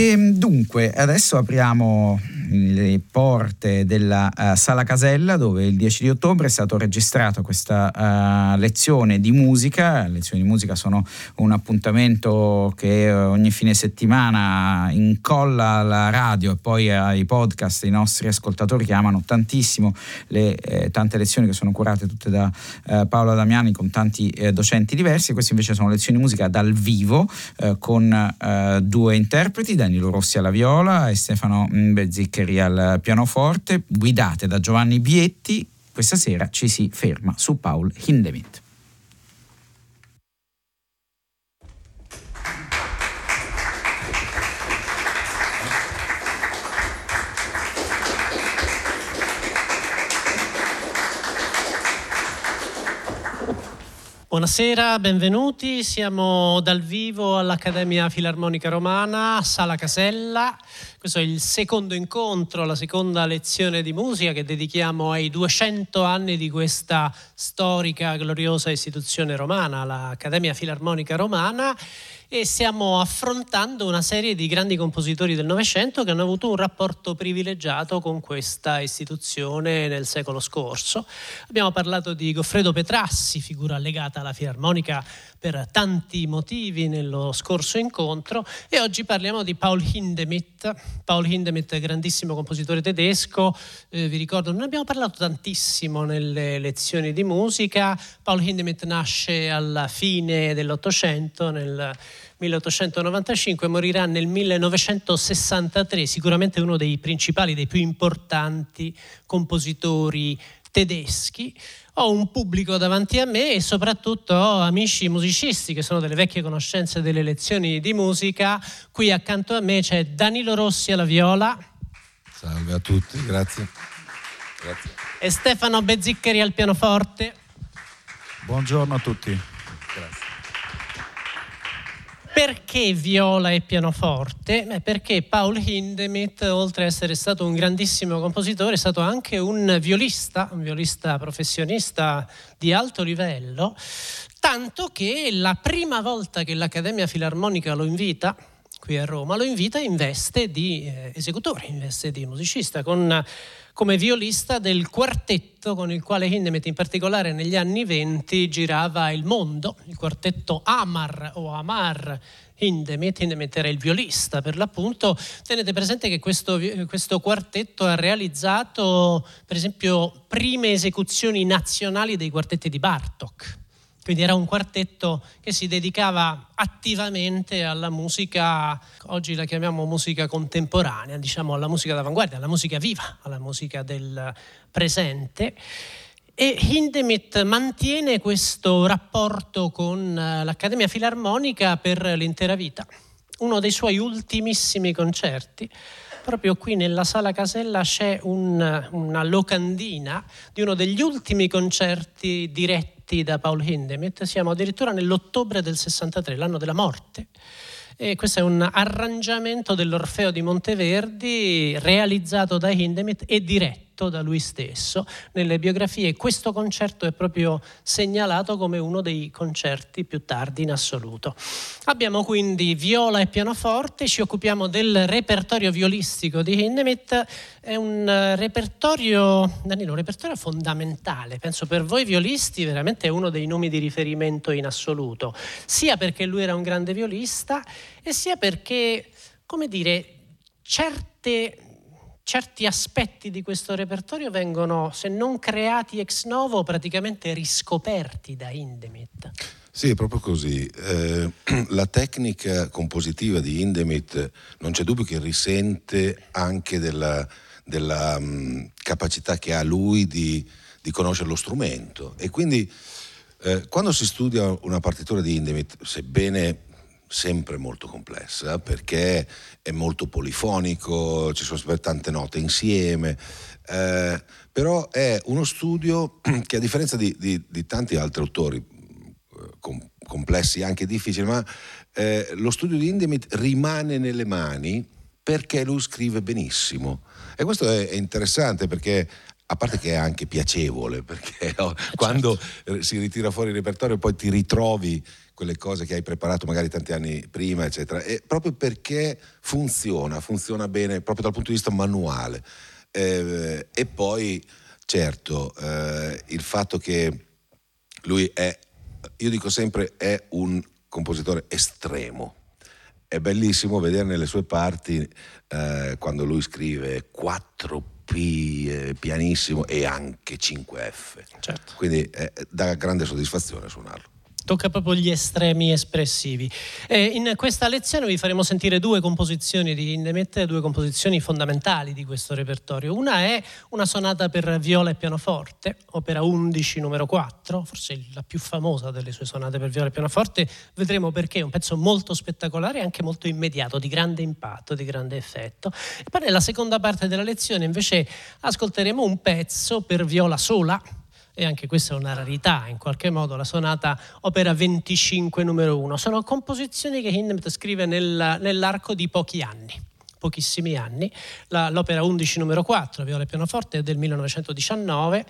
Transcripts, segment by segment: E dunque adesso apriamo le porte della Sala Casella, dove il 10 di ottobre è stato registrato questa lezione di musica. Le lezioni di musica sono un appuntamento che ogni fine settimana incolla la radio e poi ai podcast. I nostri ascoltatori che amano tantissimo le tante lezioni che sono curate tutte da Paola Damiani con tanti docenti diversi. Queste invece sono lezioni di musica dal vivo con due interpreti, Danilo Rossi alla viola e Stefano Bezzicchi al pianoforte, guidate da Giovanni Bietti. Questa sera ci si ferma su Paul Hindemith. Buonasera, benvenuti. Siamo dal vivo all'Accademia Filarmonica Romana, Sala Casella. Questo è il secondo incontro, la seconda lezione di musica che dedichiamo ai 200 anni di questa storica, gloriosa istituzione romana, l'Accademia Filarmonica Romana, e stiamo affrontando una serie di grandi compositori del Novecento che hanno avuto un rapporto privilegiato con questa istituzione nel secolo scorso. Abbiamo parlato di Goffredo Petrassi, figura legata alla Filarmonica per tanti motivi nello scorso incontro, e oggi parliamo di Paul Hindemith. Paul Hindemith, grandissimo compositore tedesco, vi ricordo, non abbiamo parlato tantissimo nelle lezioni di musica. Paul Hindemith nasce alla fine dell'Ottocento, nel 1895, morirà nel 1963, sicuramente uno dei principali, dei più importanti compositori tedeschi. Ho un pubblico davanti a me e soprattutto ho amici musicisti che sono delle vecchie conoscenze delle lezioni di musica. Qui accanto a me c'è Danilo Rossi alla viola. Salve a tutti, grazie. E Stefano Bezziccheri al pianoforte. Buongiorno a tutti. Grazie. Perché viola e pianoforte? Perché Paul Hindemith, oltre ad essere stato un grandissimo compositore, è stato anche un violista professionista di alto livello, tanto che la prima volta che l'Accademia Filarmonica lo invita, qui a Roma, lo invita in veste di esecutore, in veste di musicista, come violista del quartetto con il quale Hindemith in particolare negli anni 20 girava il mondo, il quartetto Amar o Amar Hindemith. Hindemith era il violista per l'appunto. Tenete presente che questo quartetto ha realizzato per esempio prime esecuzioni nazionali dei quartetti di Bartók. Quindi era un quartetto che si dedicava attivamente alla musica, oggi la chiamiamo musica contemporanea, diciamo alla musica d'avanguardia, alla musica viva, alla musica del presente. E Hindemith mantiene questo rapporto con l'Accademia Filarmonica per l'intera vita. Uno dei suoi ultimissimi concerti, proprio qui nella Sala Casella c'è una locandina di uno degli ultimi concerti diretti da Paul Hindemith. Siamo addirittura nell'ottobre del 63, l'anno della morte, e questo è un arrangiamento dell'Orfeo di Monteverdi realizzato da Hindemith e diretto da lui stesso. Nelle biografie questo concerto è proprio segnalato come uno dei concerti più tardi in assoluto. Abbiamo quindi viola e pianoforte, ci occupiamo del repertorio violistico di Hindemith. È un repertorio, Danilo, un repertorio fondamentale, penso per voi violisti veramente è uno dei nomi di riferimento in assoluto, sia perché lui era un grande violista e sia perché, come dire, certi aspetti di questo repertorio vengono, se non creati ex novo, praticamente riscoperti da Hindemith. Sì, è proprio così. La tecnica compositiva di Hindemith non c'è dubbio che risente anche della capacità che ha lui di conoscere lo strumento. E quindi quando si studia una partitura di Hindemith, sebbene sempre molto complessa, perché è molto polifonico, ci sono tante note insieme, però è uno studio che, a differenza di tanti altri autori complessi, anche difficili, ma lo studio di Hindemith rimane nelle mani perché lui scrive benissimo. E questo è interessante, perché a parte che è anche piacevole, perché quando si ritira fuori il repertorio poi ti ritrovi quelle cose che hai preparato magari tanti anni prima, eccetera, e proprio perché funziona bene proprio dal punto di vista manuale. E poi certo, il fatto che lui è, io dico sempre, è un compositore estremo. È bellissimo vederne le sue parti, quando lui scrive 4P pianissimo e anche 5F. Certo. Quindi dà grande soddisfazione suonarlo. Tocca proprio gli estremi espressivi. In questa lezione vi faremo sentire due composizioni di Hindemith, due composizioni fondamentali di questo repertorio. Una è una sonata per viola e pianoforte, opera 11 numero 4, forse la più famosa delle sue sonate per viola e pianoforte. Vedremo perché, è un pezzo molto spettacolare e anche molto immediato, di grande impatto, di grande effetto. E poi nella seconda parte della lezione invece ascolteremo un pezzo per viola sola, e anche questa è una rarità, in qualche modo, la sonata opera 25 numero 1. Sono composizioni che Hindemith scrive nell'arco di pochi anni, pochissimi anni. L'opera 11 numero 4, viola e pianoforte, è del 1919,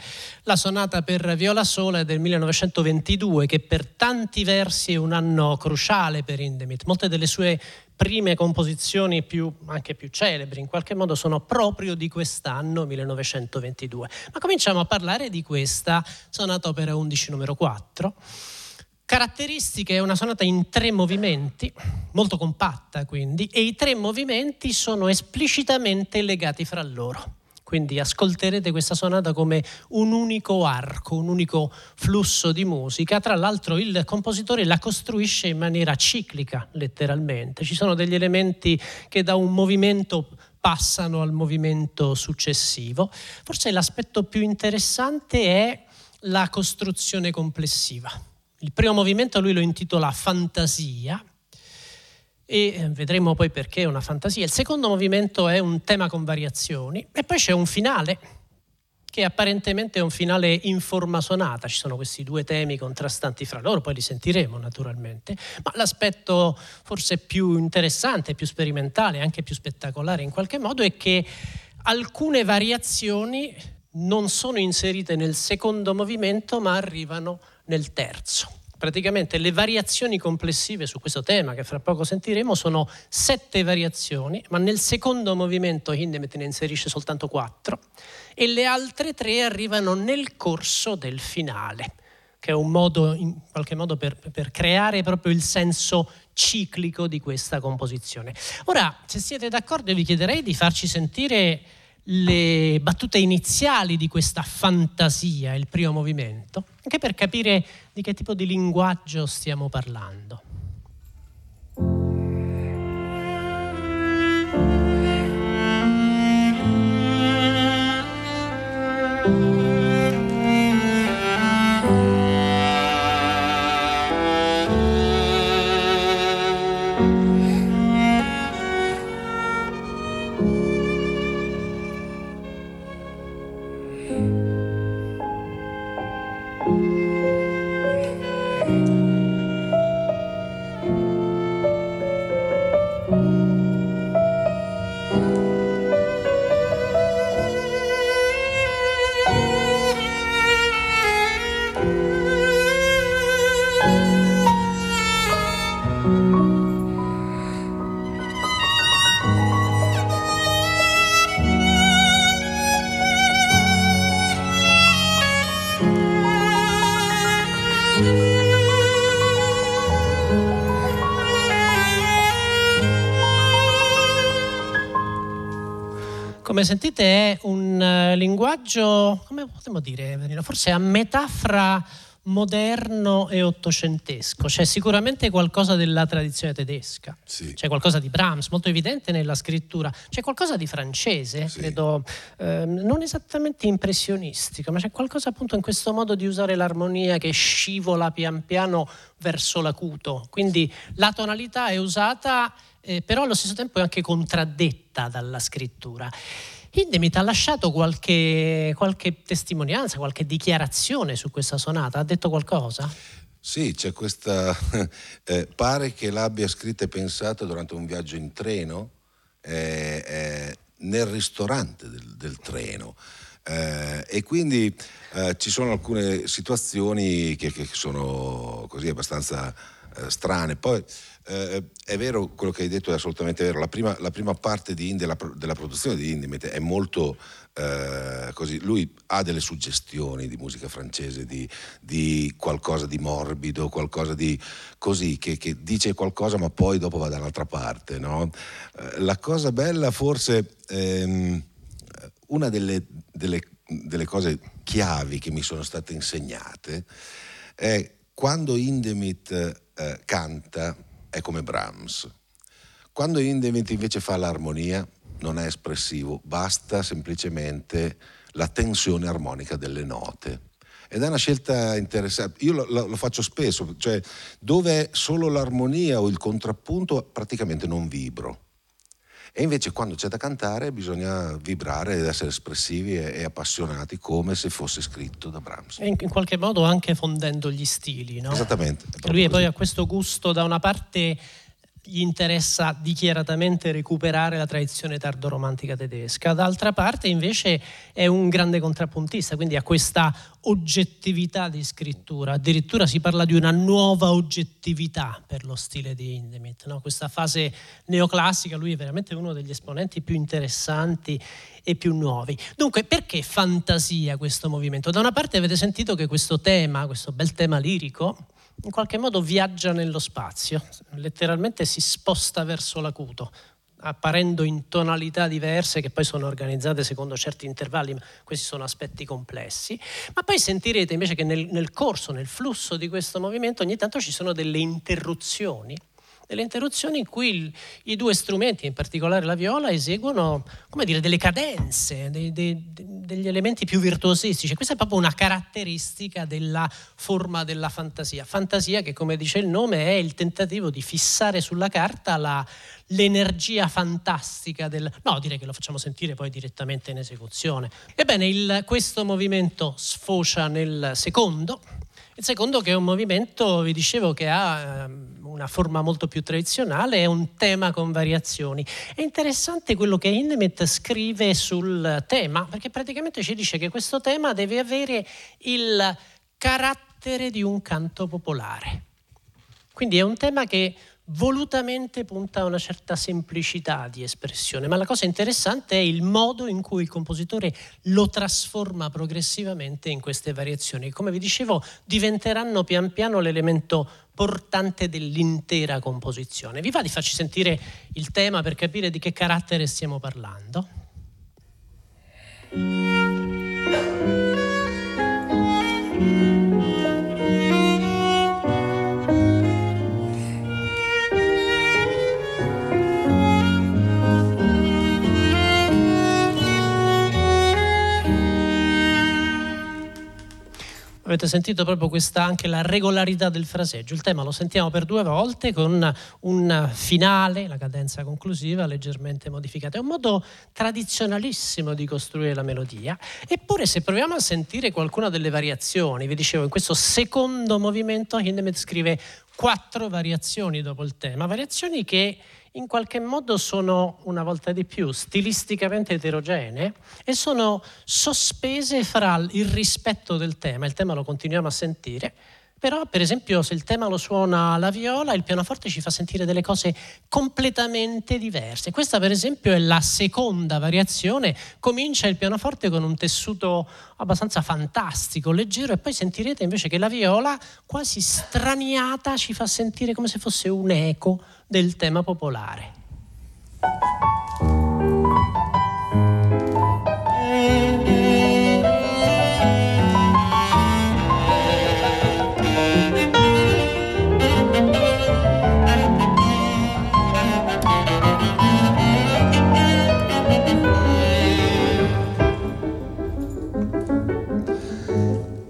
la sonata per viola sola è del 1922, che per tanti versi è un anno cruciale per Hindemith. Molte delle sue prime composizioni anche più celebri in qualche modo sono proprio di quest'anno 1922. Ma cominciamo a parlare di questa sonata opera 11 numero 4. Caratteristiche: è una sonata in 3 movimenti, molto compatta quindi, e i 3 movimenti sono esplicitamente legati fra loro. Quindi ascolterete questa sonata come un unico arco, un unico flusso di musica. Tra l'altro il compositore la costruisce in maniera ciclica, letteralmente. Ci sono degli elementi che da un movimento passano al movimento successivo. Forse l'aspetto più interessante è la costruzione complessiva. Il primo movimento lui lo intitola Fantasia, e vedremo poi perché è una fantasia. Il secondo movimento è un tema con variazioni, e poi c'è un finale che apparentemente è un finale in forma sonata. Ci sono questi due temi contrastanti fra loro, poi li sentiremo naturalmente, ma l'aspetto forse più interessante, più sperimentale, anche più spettacolare in qualche modo, è che alcune variazioni non sono inserite nel secondo movimento ma arrivano nel terzo. Praticamente le variazioni complessive su questo tema, che fra poco sentiremo, sono 7 variazioni, ma nel secondo movimento Hindemith ne inserisce soltanto 4, e le altre 3 arrivano nel corso del finale, che è un modo, in qualche modo, per creare proprio il senso ciclico di questa composizione. Ora, se siete d'accordo, vi chiederei di farci sentire le battute iniziali di questa fantasia, il primo movimento, anche per capire di che tipo di linguaggio stiamo parlando. Come sentite è un linguaggio, come potremmo dire, forse a metà fra moderno e ottocentesco. C'è sicuramente qualcosa della tradizione tedesca, sì. C'è qualcosa di Brahms, molto evidente nella scrittura, c'è qualcosa di francese, sì. Credo, non esattamente impressionistico, ma c'è qualcosa appunto in questo modo di usare l'armonia che scivola pian piano verso l'acuto. Quindi la tonalità è usata, però allo stesso tempo è anche contraddetta dalla scrittura. Hindemith ha lasciato qualche testimonianza, qualche dichiarazione su questa sonata, ha detto qualcosa? Sì, c'è questa, pare che l'abbia scritta e pensata durante un viaggio in treno, nel ristorante del treno, E quindi ci sono alcune situazioni che sono così abbastanza strane. Poi è vero, quello che hai detto è assolutamente vero. La prima parte di Indy, della produzione di Indy è molto così. Lui ha delle suggestioni di musica francese, di qualcosa di morbido, qualcosa di così che dice qualcosa ma poi dopo va dall'altra parte, no? La cosa bella, forse una delle cose chiavi che mi sono state insegnate è quando Hindemith canta è come Brahms, quando Hindemith invece fa l'armonia non è espressivo, basta semplicemente la tensione armonica delle note, ed è una scelta interessante. Io lo faccio spesso, cioè dove è solo l'armonia o il contrappunto praticamente non vibro, e invece quando c'è da cantare bisogna vibrare ed essere espressivi e appassionati, come se fosse scritto da Brahms, in qualche modo anche fondendo gli stili, no? Esattamente, è lui poi ha questo gusto. Da una parte gli interessa dichiaratamente recuperare la tradizione tardoromantica tedesca, d'altra parte invece è un grande contrappuntista, quindi ha questa oggettività di scrittura. Addirittura si parla di una nuova oggettività per lo stile di Hindemith, no? Questa fase neoclassica, lui è veramente uno degli esponenti più interessanti e più nuovi. Dunque, perché fantasia questo movimento? Da una parte avete sentito che questo tema, questo bel tema lirico, in qualche modo viaggia nello spazio, letteralmente si sposta verso l'acuto, apparendo in tonalità diverse che poi sono organizzate secondo certi intervalli, ma questi sono aspetti complessi. Ma poi sentirete invece che nel corso, nel flusso di questo movimento, ogni tanto ci sono delle interruzioni in cui i due strumenti, in particolare la viola, eseguono, come dire, delle cadenze, degli elementi più virtuosistici. Questa è proprio una caratteristica della forma della fantasia, che, come dice il nome, è il tentativo di fissare sulla carta l'energia fantastica direi che lo facciamo sentire poi direttamente in esecuzione. Ebbene, questo movimento sfocia nel secondo. Il secondo, che è un movimento, vi dicevo, che ha una forma molto più tradizionale, è un tema con variazioni. È interessante quello che Hindemith scrive sul tema, perché praticamente ci dice che questo tema deve avere il carattere di un canto popolare. Quindi è un tema che volutamente punta a una certa semplicità di espressione, ma la cosa interessante è il modo in cui il compositore lo trasforma progressivamente in queste variazioni. Come vi dicevo, diventeranno pian piano l'elemento portante dell'intera composizione. Vi va di farci sentire il tema per capire di che carattere stiamo parlando? Avete sentito proprio questa, anche la regolarità del fraseggio. Il tema lo sentiamo per due volte con un finale, la cadenza conclusiva leggermente modificata. È un modo tradizionalissimo di costruire la melodia. Eppure, se proviamo a sentire qualcuna delle variazioni, vi dicevo, in questo secondo movimento Hindemith scrive 4 variazioni dopo il tema, variazioni che in qualche modo sono, una volta di più, stilisticamente eterogenee e sono sospese fra il rispetto del tema. Il tema lo continuiamo a sentire, però per esempio se il tema lo suona la viola, il pianoforte ci fa sentire delle cose completamente diverse. Questa per esempio è la seconda variazione, comincia il pianoforte con un tessuto abbastanza fantastico, leggero, e poi sentirete invece che la viola, quasi straniata, ci fa sentire come se fosse un eco del tema popolare.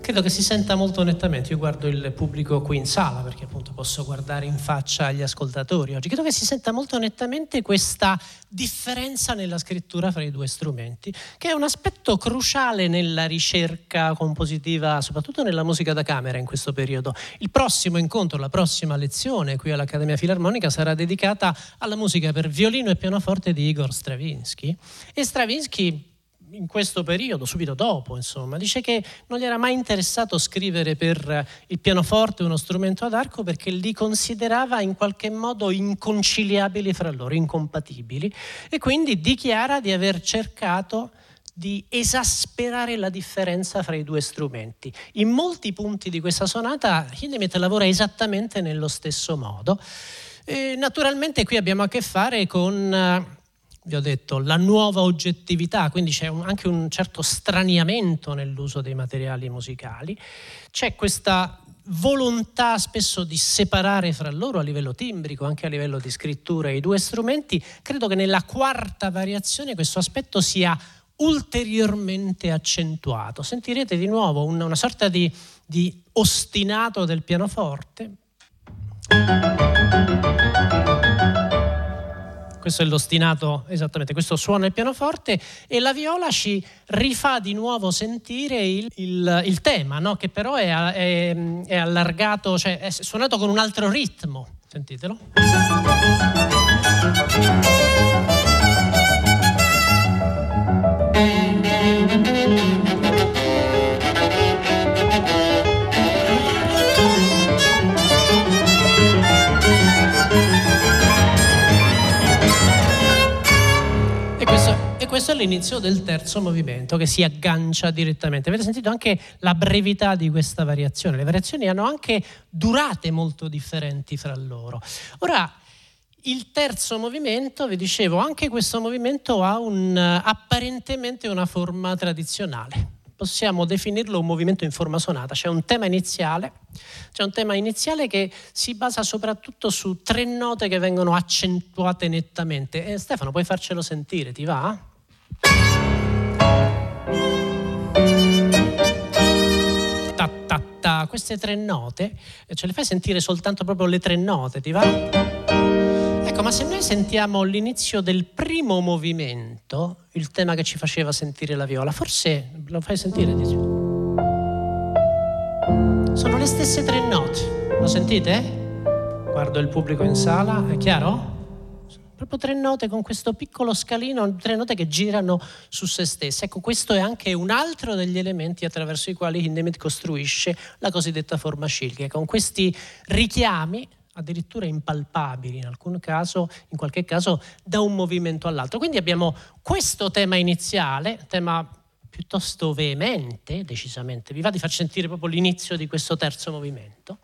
Credo che si senta molto nettamente. Io guardo il pubblico qui in sala perché appunto posso guardare in faccia agli ascoltatori oggi. Credo che si senta molto nettamente questa differenza nella scrittura fra i due strumenti, che è un aspetto cruciale nella ricerca compositiva, soprattutto nella musica da camera in questo periodo. Il prossimo incontro, la prossima lezione qui all'Accademia Filarmonica sarà dedicata alla musica per violino e pianoforte di Igor Stravinsky. E Stravinsky in questo periodo, subito dopo, insomma, dice che non gli era mai interessato scrivere per il pianoforte uno strumento ad arco perché li considerava in qualche modo inconciliabili fra loro, incompatibili, e quindi dichiara di aver cercato di esasperare la differenza fra i due strumenti. In molti punti di questa sonata Hindemith lavora esattamente nello stesso modo. E naturalmente qui abbiamo a che fare con, vi ho detto, la nuova oggettività, quindi c'è anche un certo straniamento nell'uso dei materiali musicali, c'è questa volontà spesso di separare fra loro a livello timbrico, anche a livello di scrittura, i due strumenti. Credo che nella quarta variazione questo aspetto sia ulteriormente accentuato. Sentirete di nuovo una sorta di ostinato del pianoforte. Questo è l'ostinato, esattamente, questo suona il pianoforte, e la viola ci rifà di nuovo sentire il tema, no? Che però è allargato, cioè è suonato con un altro ritmo. Sentitelo. Questo è l'inizio del terzo movimento che si aggancia direttamente. Avete sentito anche la brevità di questa variazione. Le variazioni hanno anche durate molto differenti fra loro. Ora, il terzo movimento, vi dicevo, anche questo movimento ha apparentemente una forma tradizionale. Possiamo definirlo un movimento in forma sonata. C'è un tema iniziale che si basa soprattutto su tre note che vengono accentuate nettamente. Stefano, puoi farcelo sentire, ti va? Ta, ta, ta. Queste tre note ce le fai sentire soltanto proprio le tre note, ti va? Ecco, ma se noi sentiamo l'inizio del primo movimento, il tema che ci faceva sentire la viola, forse lo fai sentire, dici? Sono le stesse tre note, lo sentite? Guardo il pubblico in sala, è chiaro? Proprio tre note con questo piccolo scalino, tre note che girano su se stesse. Ecco, questo è anche un altro degli elementi attraverso i quali Hindemith costruisce la cosiddetta forma sciliche, con questi richiami addirittura impalpabili in qualche caso, da un movimento all'altro. Quindi abbiamo questo tema iniziale, tema piuttosto veemente, decisamente. Vi va di far sentire proprio l'inizio di questo terzo movimento?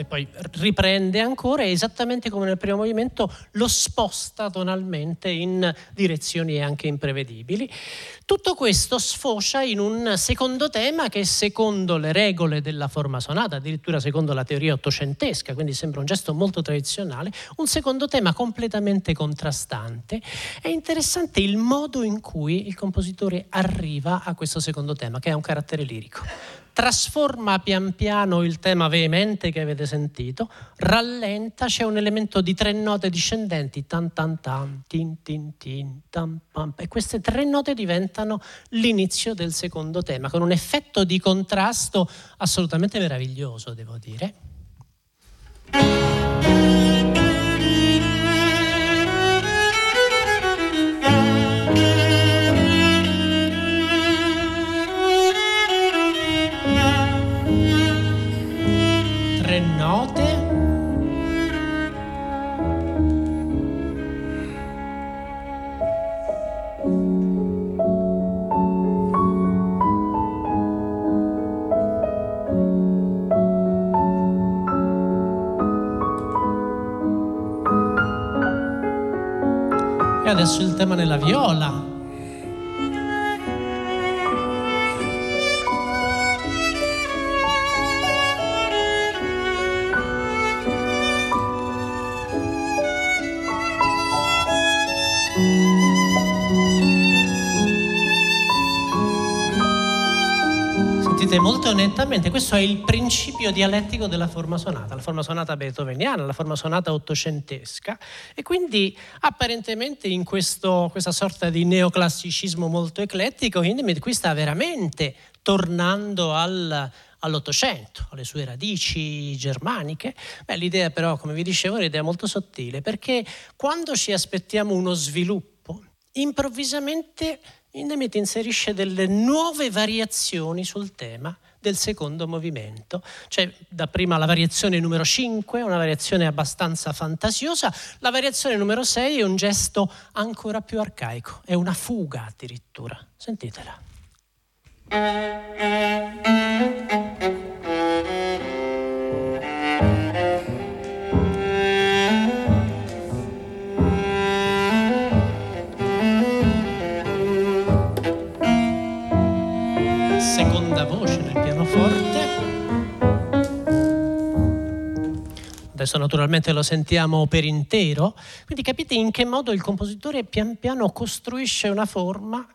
E poi riprende ancora, esattamente come nel primo movimento, lo sposta tonalmente in direzioni anche imprevedibili. Tutto questo sfocia in un secondo tema che, secondo le regole della forma sonata, addirittura secondo la teoria ottocentesca, quindi sembra un gesto molto tradizionale, un secondo tema completamente contrastante. È interessante il modo in cui il compositore arriva a questo secondo tema, che ha un carattere lirico. Trasforma pian piano il tema veemente che avete sentito, rallenta, c'è un elemento di tre note discendenti, tan tan tan, tin tin tin, tam pam, e queste tre note diventano l'inizio del secondo tema, con un effetto di contrasto assolutamente meraviglioso, devo dire. Note, e adesso il tema nella viola. capite molto nettamente, questo è il principio dialettico della forma sonata, la forma sonata beethoveniana, la forma sonata ottocentesca, e quindi apparentemente in questa sorta di neoclassicismo molto eclettico Hindemith qui sta veramente tornando all'Ottocento, alle sue radici germaniche. L'idea però, come vi dicevo, è un'idea molto sottile, perché quando ci aspettiamo uno sviluppo, improvvisamente Hindemith inserisce delle nuove variazioni sul tema del secondo movimento. Cioè, dapprima la variazione numero 5, una variazione abbastanza fantasiosa, la variazione numero 6 è un gesto ancora più arcaico, è una fuga addirittura. Sentitela. Seconda voce nel pianoforte. Adesso naturalmente lo sentiamo per intero, quindi capite in che modo il compositore pian piano costruisce una forma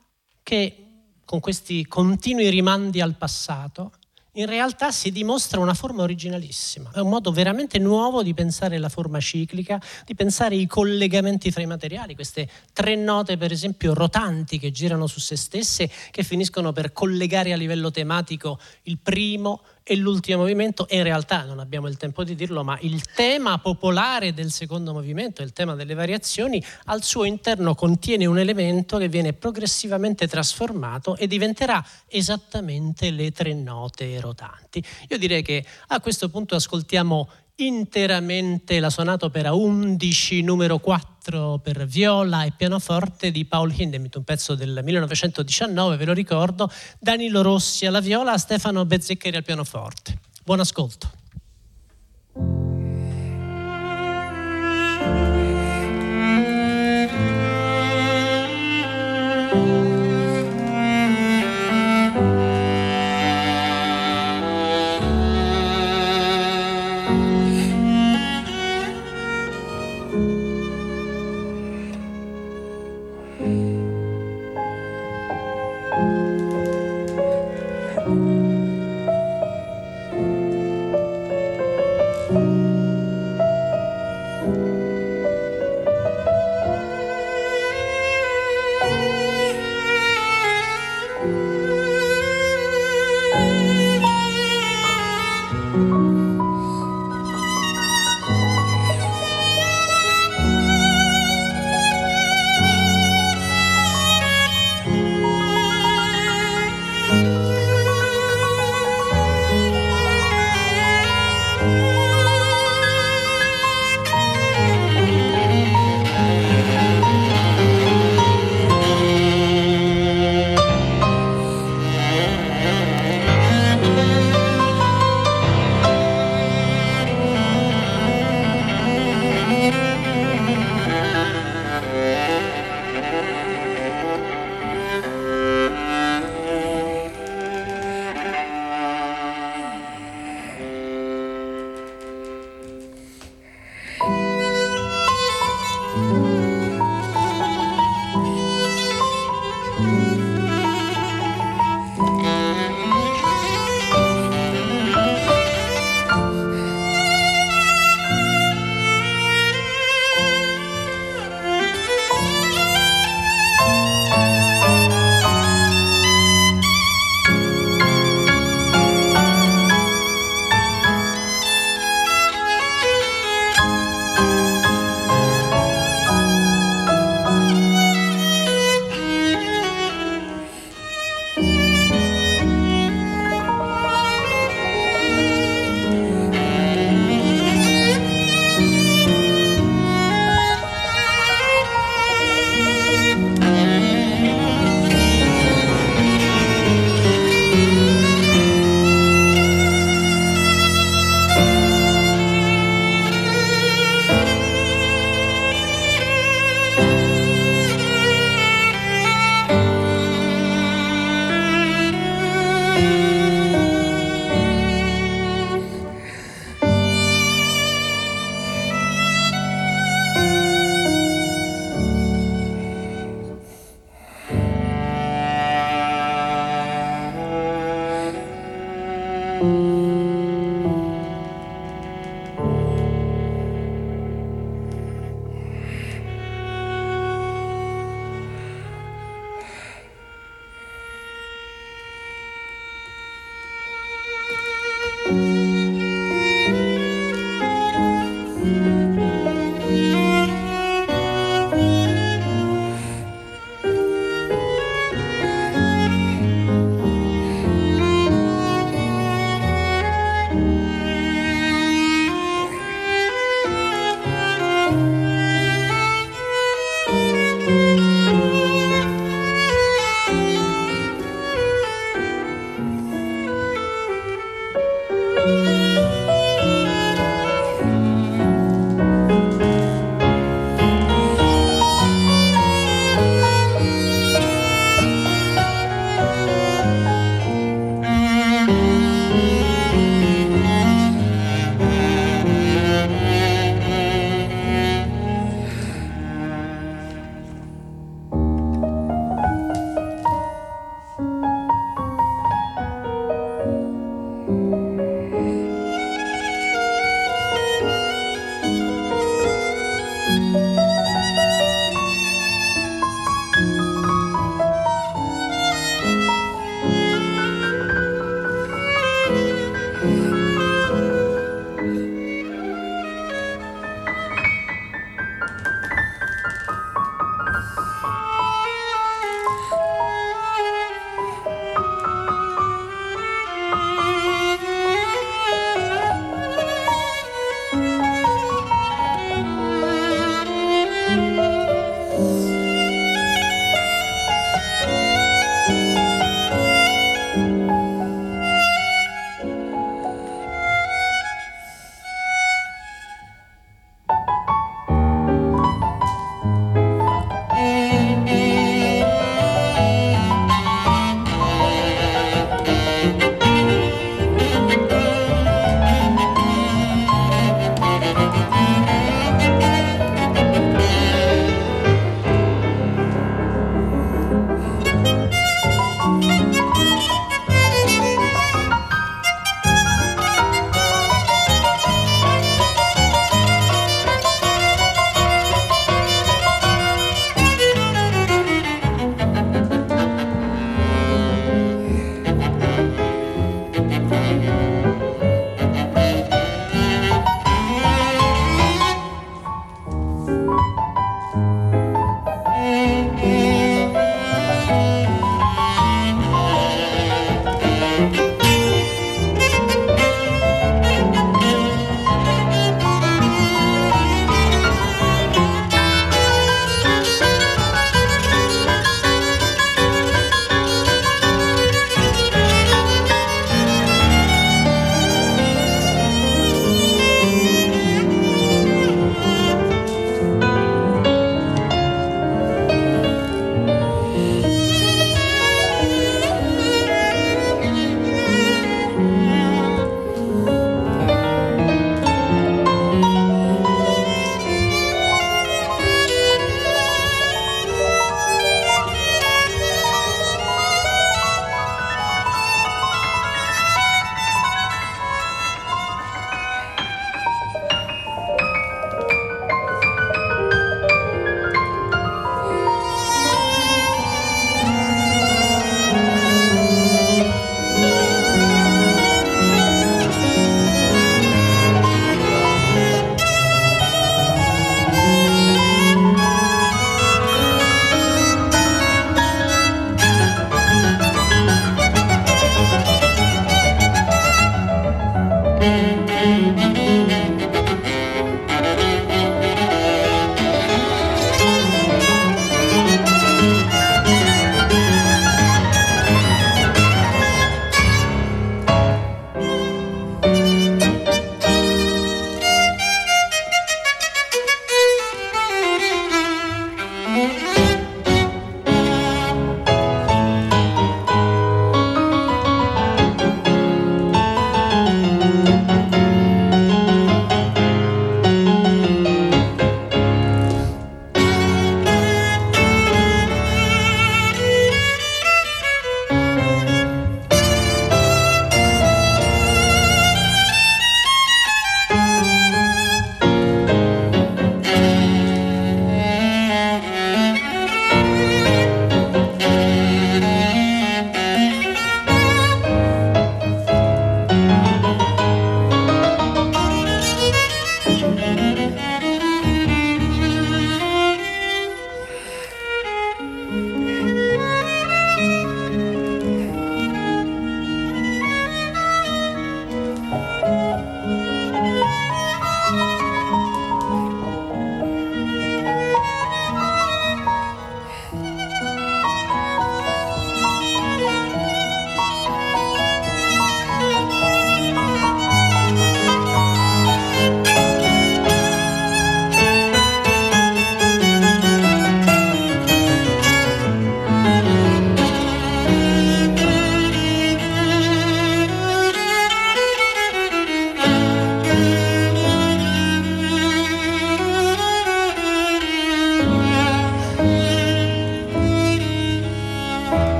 che, con questi continui rimandi al passato, in realtà si dimostra una forma originalissima. È un modo veramente nuovo di pensare la forma ciclica, di pensare i collegamenti fra i materiali, queste tre note per esempio rotanti che girano su se stesse, che finiscono per collegare a livello tematico il primo e l'ultimo movimento. E in realtà, non abbiamo il tempo di dirlo, ma il tema popolare del secondo movimento, il tema delle variazioni, al suo interno contiene un elemento che viene progressivamente trasformato e diventerà esattamente le tre note rotanti. Io direi che a questo punto ascoltiamo interamente la sonata opera 11 numero 4 per viola e pianoforte di Paul Hindemith, un pezzo del 1919, ve lo ricordo, Danilo Rossi alla viola, Stefano Bezzeccheri al pianoforte. Buon ascolto.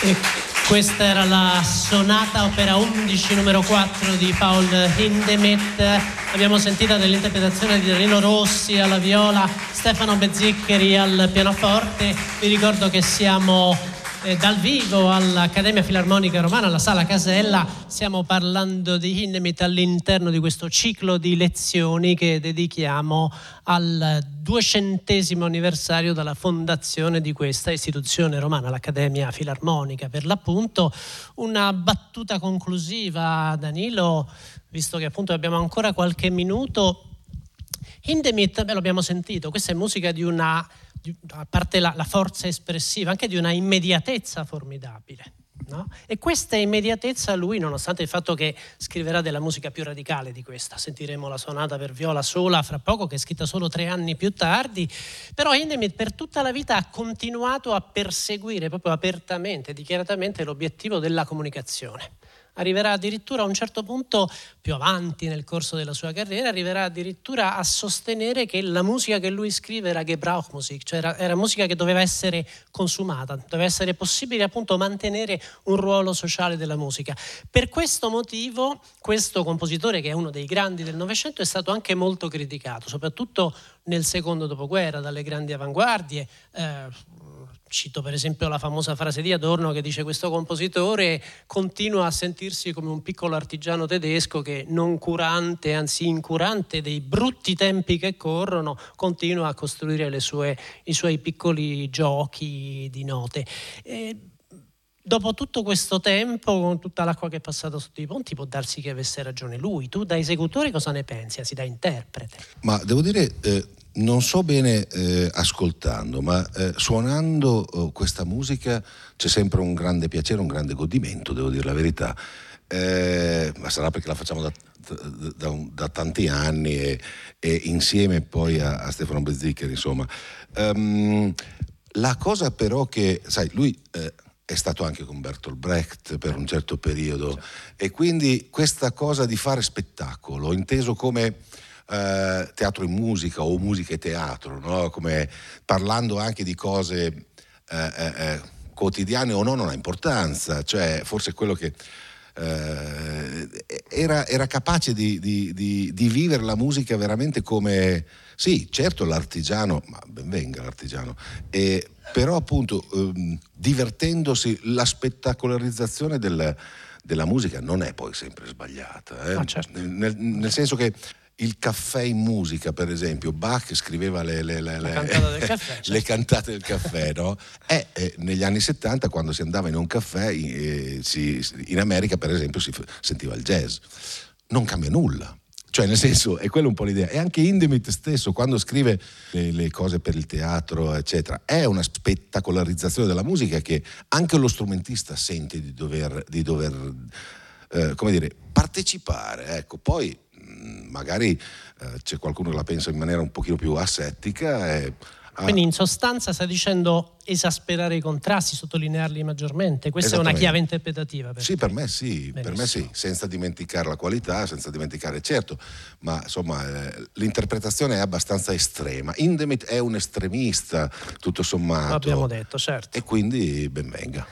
E questa era la sonata opera 11 numero 4 di Paul Hindemith. Abbiamo sentita dell'interpretazione di Rino Rossi alla viola, Stefano Bezziccheri al pianoforte. Vi ricordo che siamo dal vivo all'Accademia Filarmonica Romana, alla Sala Casella. Stiamo parlando di Hindemith all'interno di questo ciclo di lezioni che dedichiamo al 200° anniversario dalla fondazione di questa istituzione romana, l'Accademia Filarmonica per l'appunto. Una battuta conclusiva, Danilo, visto che appunto abbiamo ancora qualche minuto. Hindemith, beh, l'abbiamo sentito, questa è musica di una, a parte la forza espressiva, anche di una immediatezza formidabile, no? E questa immediatezza lui, nonostante il fatto che scriverà della musica più radicale di questa, sentiremo la sonata per viola sola fra poco, che è scritta solo 3 anni più tardi, però Hindemith per tutta la vita ha continuato a perseguire proprio apertamente, dichiaratamente, l'obiettivo della comunicazione. Arriverà addirittura a un certo punto, più avanti nel corso della sua carriera, arriverà addirittura a sostenere che la musica che lui scrive era Gebrauchmusik, cioè era musica che doveva essere consumata, doveva essere possibile appunto mantenere un ruolo sociale della musica. Per questo motivo questo compositore, che è uno dei grandi del Novecento, è stato anche molto criticato, soprattutto nel secondo dopoguerra, dalle grandi avanguardie. Cito per esempio la famosa frase di Adorno che dice: questo compositore continua a sentirsi come un piccolo artigiano tedesco che, non curante, anzi incurante dei brutti tempi che corrono, continua a costruire i suoi piccoli giochi di note. Dopo tutto questo tempo, con tutta l'acqua che è passata sotto i ponti, può darsi che avesse ragione lui. Tu da esecutore cosa ne pensi? Anzi, da interprete. Ma devo dire... non so bene ascoltando, ma suonando questa musica c'è sempre un grande piacere, un grande godimento, devo dire la verità. Ma sarà perché la facciamo da tanti anni e insieme poi a Stefano Bezziccheri, insomma. La cosa però che, sai, lui è stato anche con Bertolt Brecht per un certo periodo, e quindi questa cosa di fare spettacolo, inteso come... teatro e musica o musica e teatro, no? Come, parlando anche di cose quotidiane o no, non ha importanza, cioè forse quello che era capace di vivere la musica veramente come, sì, certo l'artigiano, ma ben venga l'artigiano, però appunto divertendosi. La spettacolarizzazione della musica non è poi sempre sbagliata, eh? Ah, certo. Nel senso che il caffè in musica, per esempio, Bach scriveva le cantate del caffè, certo. Le cantate del caffè, no? Negli anni 70, quando si andava in un caffè, in America, per esempio, si sentiva il jazz. Non cambia nulla. Cioè, nel senso, è quella un po' l'idea. E anche Hindemith stesso, quando scrive le cose per il teatro, eccetera, è una spettacolarizzazione della musica che anche lo strumentista sente di dover come dire, partecipare. Ecco, poi... magari c'è qualcuno che la pensa in maniera un pochino più asettica quindi in sostanza sta dicendo esasperare i contrasti, sottolinearli maggiormente. Questa è una chiave interpretativa per sì, benissimo. Per me sì, senza dimenticare la qualità, senza dimenticare, certo, ma insomma l'interpretazione è abbastanza estrema. Hindemith è un estremista tutto sommato, l'abbiamo detto, certo, e quindi ben venga.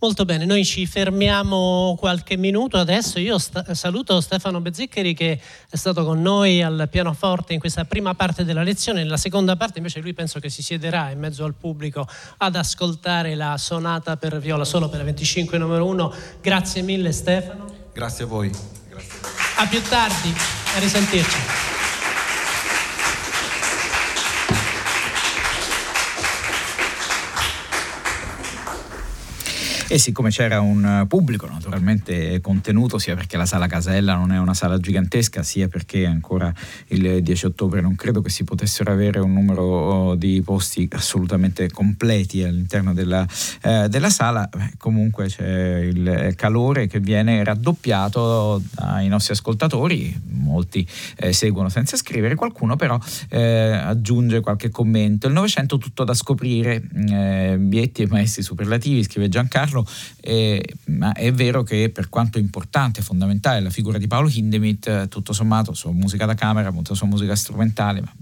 Molto bene, noi ci fermiamo qualche minuto adesso. Io saluto Stefano Bezziccheri, che è stato con noi al pianoforte in questa prima parte della lezione. Nella seconda parte invece lui penso che si siederà in mezzo al pubblico ad ascoltare la sonata per viola solo opera 25 numero 1. Grazie mille Stefano. Grazie a voi. Grazie. A più tardi, a risentirci. E siccome c'era un pubblico naturalmente contenuto, sia perché la Sala Casella non è una sala gigantesca, sia perché ancora il 10 ottobre non credo che si potessero avere un numero di posti assolutamente completi all'interno della sala, comunque c'è il calore che viene raddoppiato dai nostri ascoltatori. Molti seguono senza scrivere, qualcuno però aggiunge qualche commento. Il Novecento tutto da scoprire, bietti e maestri superlativi, scrive Giancarlo. altro, ma è vero che per quanto importante e fondamentale la figura di Paolo Hindemith, tutto sommato sua musica da camera, molta sua musica strumentale, ma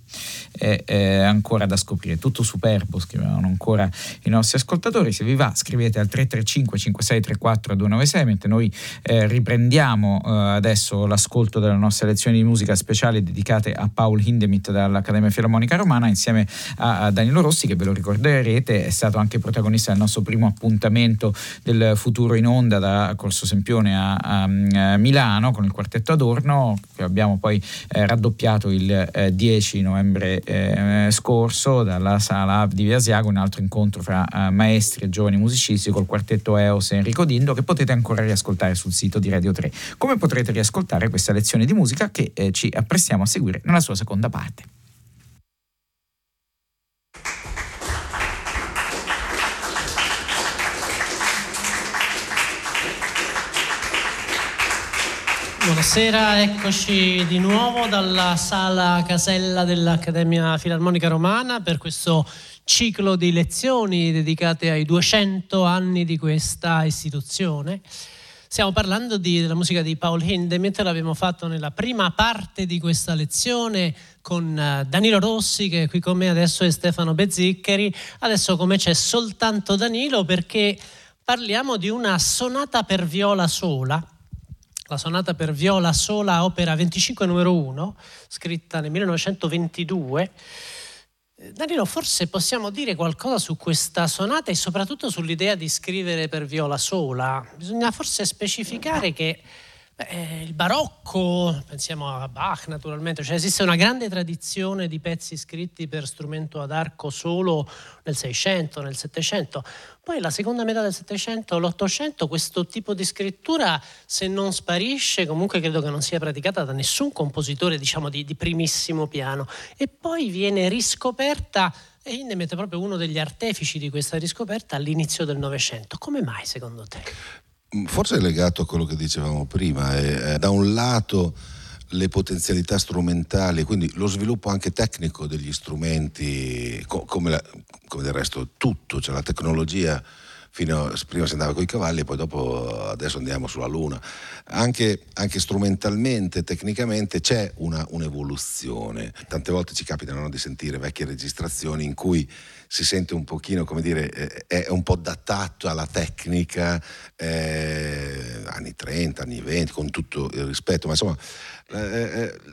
è ancora da scoprire. Tutto superbo, scrivevano ancora i nostri ascoltatori. Se vi va scrivete al 335 5634 296, mentre noi riprendiamo adesso l'ascolto della nostra lezione di musica speciale dedicate a Paul Hindemith dall'Accademia Filarmonica Romana, insieme a Danilo Rossi, che ve lo ricorderete è stato anche protagonista del nostro primo appuntamento del Futuro in Onda da Corso Sempione a Milano con il quartetto Adorno, che abbiamo poi raddoppiato il 10 novembre scorso dalla sala di Via Asiago, un altro incontro fra maestri e giovani musicisti col quartetto EOS Enrico Dindo, che potete ancora riascoltare sul sito di Radio 3. Come potrete riascoltare questa lezione di musica che ci apprestiamo a seguire nella sua seconda parte. Buonasera, eccoci di nuovo dalla sala Casella dell'Accademia Filarmonica Romana per questo ciclo di lezioni dedicate ai 200 anni di questa istituzione. Stiamo parlando della musica di Paul Hindemith, l'abbiamo fatto nella prima parte di questa lezione con Danilo Rossi, che è qui con me adesso, e Stefano Bezziccheri. Adesso come c'è soltanto Danilo, perché parliamo di una sonata per viola sola, la sonata per viola sola opera 25 numero 1, scritta nel 1922. Danilo, forse possiamo dire qualcosa su questa sonata e soprattutto sull'idea di scrivere per viola sola. Bisogna forse specificare che il barocco, pensiamo a Bach naturalmente, cioè esiste una grande tradizione di pezzi scritti per strumento ad arco solo nel Seicento, nel Settecento. Poi la seconda metà del Settecento, l'Ottocento, questo tipo di scrittura, se non sparisce, comunque credo che non sia praticata da nessun compositore, diciamo, di primissimo piano. E poi viene riscoperta, e Hindemith è proprio uno degli artefici di questa riscoperta, all'inizio del Novecento. Come mai, secondo te? Forse è legato a quello che dicevamo prima. Da un lato le potenzialità strumentali, quindi lo sviluppo anche tecnico degli strumenti, come del resto tutto, cioè la tecnologia, prima si andava con i cavalli e poi dopo adesso andiamo sulla luna, anche strumentalmente, tecnicamente c'è un'evoluzione. Tante volte ci capita di sentire vecchie registrazioni in cui si sente un pochino, come dire, è un po' datato alla tecnica, anni 30, anni 20, con tutto il rispetto, ma insomma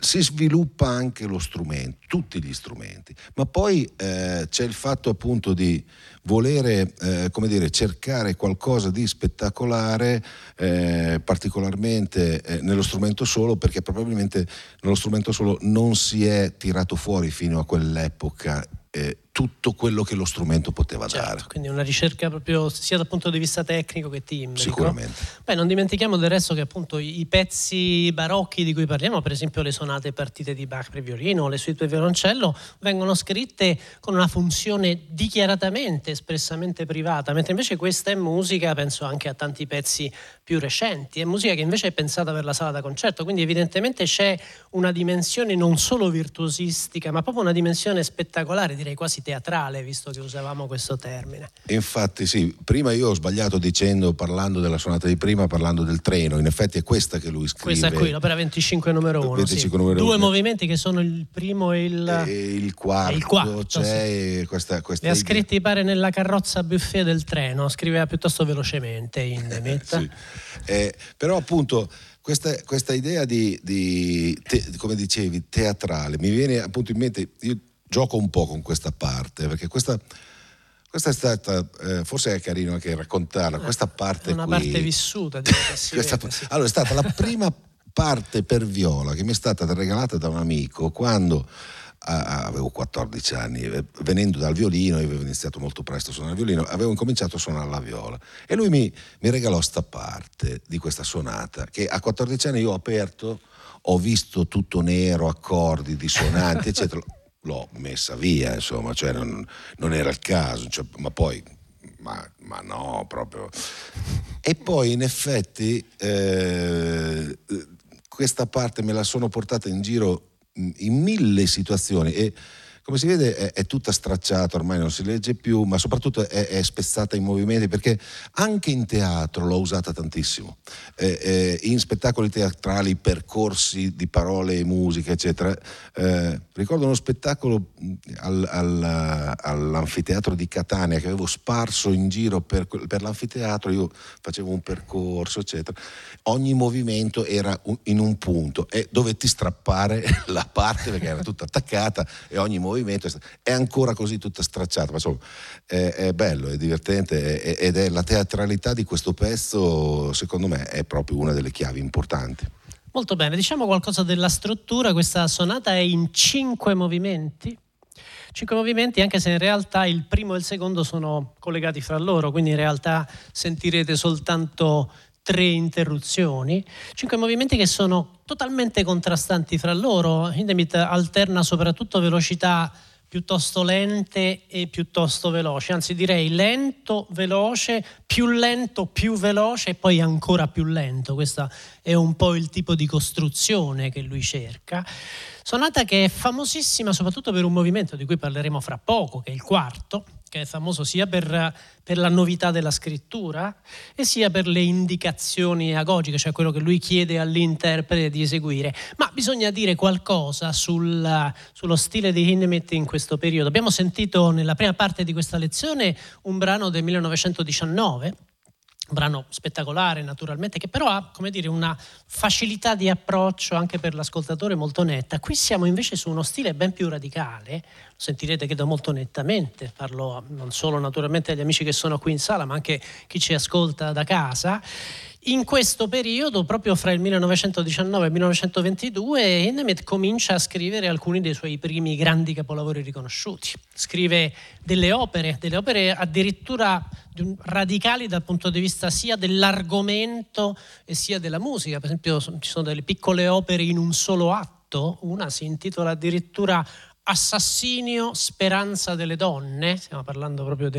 si sviluppa anche lo strumento, tutti gli strumenti, ma poi c'è il fatto appunto di volere, cercare qualcosa di spettacolare, particolarmente nello strumento solo, perché probabilmente nello strumento solo non si è tirato fuori fino a quell'epoca tutto quello che lo strumento poteva dare. Quindi una ricerca proprio sia dal punto di vista tecnico che timbrico. Sicuramente. Beh, non dimentichiamo del resto che appunto i pezzi barocchi di cui parliamo, per esempio le sonate partite di Bach per violino, le suite per violoncello, vengono scritte con una funzione dichiaratamente, espressamente privata, mentre invece questa è musica, penso anche a tanti pezzi più recenti, è musica che invece è pensata per la sala da concerto, quindi evidentemente c'è una dimensione non solo virtuosistica, ma proprio una dimensione spettacolare, direi quasi teatrale, visto che usavamo questo termine. Infatti sì, prima io ho sbagliato parlando della sonata di prima, parlando del treno, in effetti è questa che lui scrive. Questa è qui, l'opera 25 numero 1, 25 sì. Numero due 1. Movimenti che sono il primo e il quarto. Il quarto c'è sì. questa li ha scritti pare nella carrozza buffet del treno, scriveva piuttosto velocemente Hindemith. Sì. Però appunto questa idea di come dicevi, teatrale, mi viene appunto in mente, io gioco un po' con questa parte, perché questa è stata, forse è carino anche raccontarla, questa parte qui. Una parte vissuta. Allora, è stata la prima parte per viola che mi è stata regalata da un amico quando avevo 14 anni, venendo dal violino, io avevo iniziato molto presto a suonare il violino, avevo incominciato a suonare la viola e lui mi regalò sta parte di questa sonata che a 14 anni io ho aperto, ho visto tutto nero, accordi, dissonanti, eccetera. L'ho messa via, insomma, cioè non era il caso, cioè, ma no, proprio. E poi in effetti questa parte me la sono portata in giro in mille situazioni e come si vede è tutta stracciata, ormai non si legge più, ma soprattutto è spezzata in movimenti, perché anche in teatro l'ho usata tantissimo, in spettacoli teatrali, percorsi di parole e musica eccetera. Ricordo uno spettacolo all'anfiteatro di Catania che avevo sparso in giro per l'anfiteatro, io facevo un percorso eccetera, ogni movimento era in un punto e dovetti strappare la parte perché era tutta attaccata e ogni movimento è ancora così tutta stracciata, ma insomma è bello, è divertente, ed è la teatralità di questo pezzo, secondo me è proprio una delle chiavi importanti. Molto bene, diciamo qualcosa della struttura. Questa sonata è in 5 movimenti. 5 movimenti, anche se in realtà il primo e il secondo sono collegati fra loro, quindi in realtà sentirete soltanto 3 interruzioni. 5 movimenti che sono totalmente contrastanti fra loro. Hindemith alterna soprattutto velocità piuttosto lente e piuttosto veloce, anzi direi lento, veloce, più lento, più veloce e poi ancora più lento. Questo è un po' il tipo di costruzione che lui cerca. Sonata che è famosissima soprattutto per un movimento di cui parleremo fra poco, che è il quarto, che è famoso sia per la novità della scrittura e sia per le indicazioni agogiche, cioè quello che lui chiede all'interprete di eseguire. Ma bisogna dire qualcosa sullo stile di Hindemith in questo periodo. Abbiamo sentito nella prima parte di questa lezione un brano del 1919, un brano spettacolare naturalmente, che però ha, come dire, una facilità di approccio anche per l'ascoltatore molto netta. Qui siamo invece su uno stile ben più radicale. Sentirete, credo, molto nettamente, parlo non solo naturalmente agli amici che sono qui in sala ma anche chi ci ascolta da casa. In questo periodo, proprio fra il 1919 e il 1922, Hindemith comincia a scrivere alcuni dei suoi primi grandi capolavori riconosciuti. Scrive delle opere addirittura radicali dal punto di vista sia dell'argomento e sia della musica. Per esempio ci sono delle piccole opere in un solo atto, una si intitola addirittura Assassinio, speranza delle donne, stiamo parlando proprio di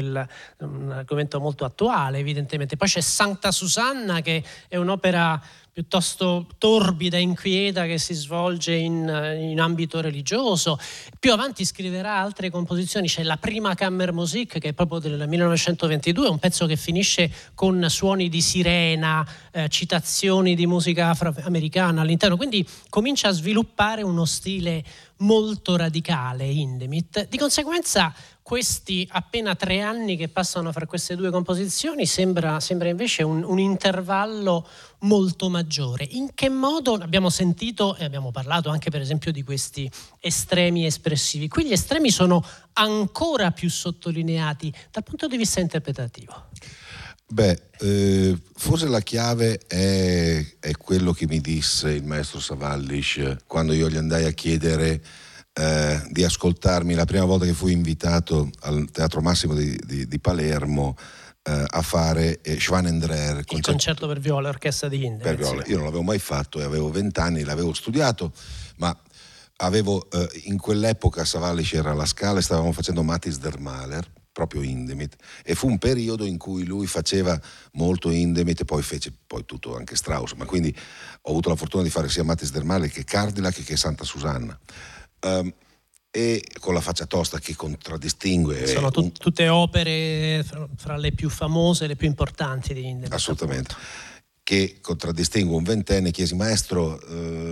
un argomento molto attuale evidentemente. Poi c'è Santa Susanna, che è un'opera piuttosto torbida e inquieta che si svolge in ambito religioso. Più avanti scriverà altre composizioni, c'è la prima Kammermusik, che è proprio del 1922, un pezzo che finisce con suoni di sirena, citazioni di musica afroamericana all'interno, quindi comincia a sviluppare uno stile molto radicale Hindemith. Di conseguenza questi appena 3 anni che passano fra queste 2 composizioni sembra invece un intervallo molto maggiore. In che modo? Abbiamo sentito e abbiamo parlato anche per esempio di questi estremi espressivi. Qui gli estremi sono ancora più sottolineati dal punto di vista interpretativo. Forse la chiave è quello che mi disse il maestro Savallisch quando io gli andai a chiedere di ascoltarmi la prima volta che fui invitato al Teatro Massimo di Palermo a fare Schwanendrehrer, il concerto per viola, orchestra di Hindemith. Per viola. Io non l'avevo mai fatto e avevo 20 anni, l'avevo studiato, ma avevo in quell'epoca Savallisch era alla Scala e stavamo facendo Matthys der Mahler, proprio Hindemith, e fu un periodo in cui lui faceva molto Hindemith e poi fece poi tutto anche Strauss, ma quindi ho avuto la fortuna di fare sia Matthys der Mahler che Cardillac che Santa Susanna, e con la faccia tosta che contraddistingue. Sono tutte opere fra le più famose e le più importanti di Hindemith, assolutamente, appunto. Che contraddistingue un 20enne. Chiesi: maestro,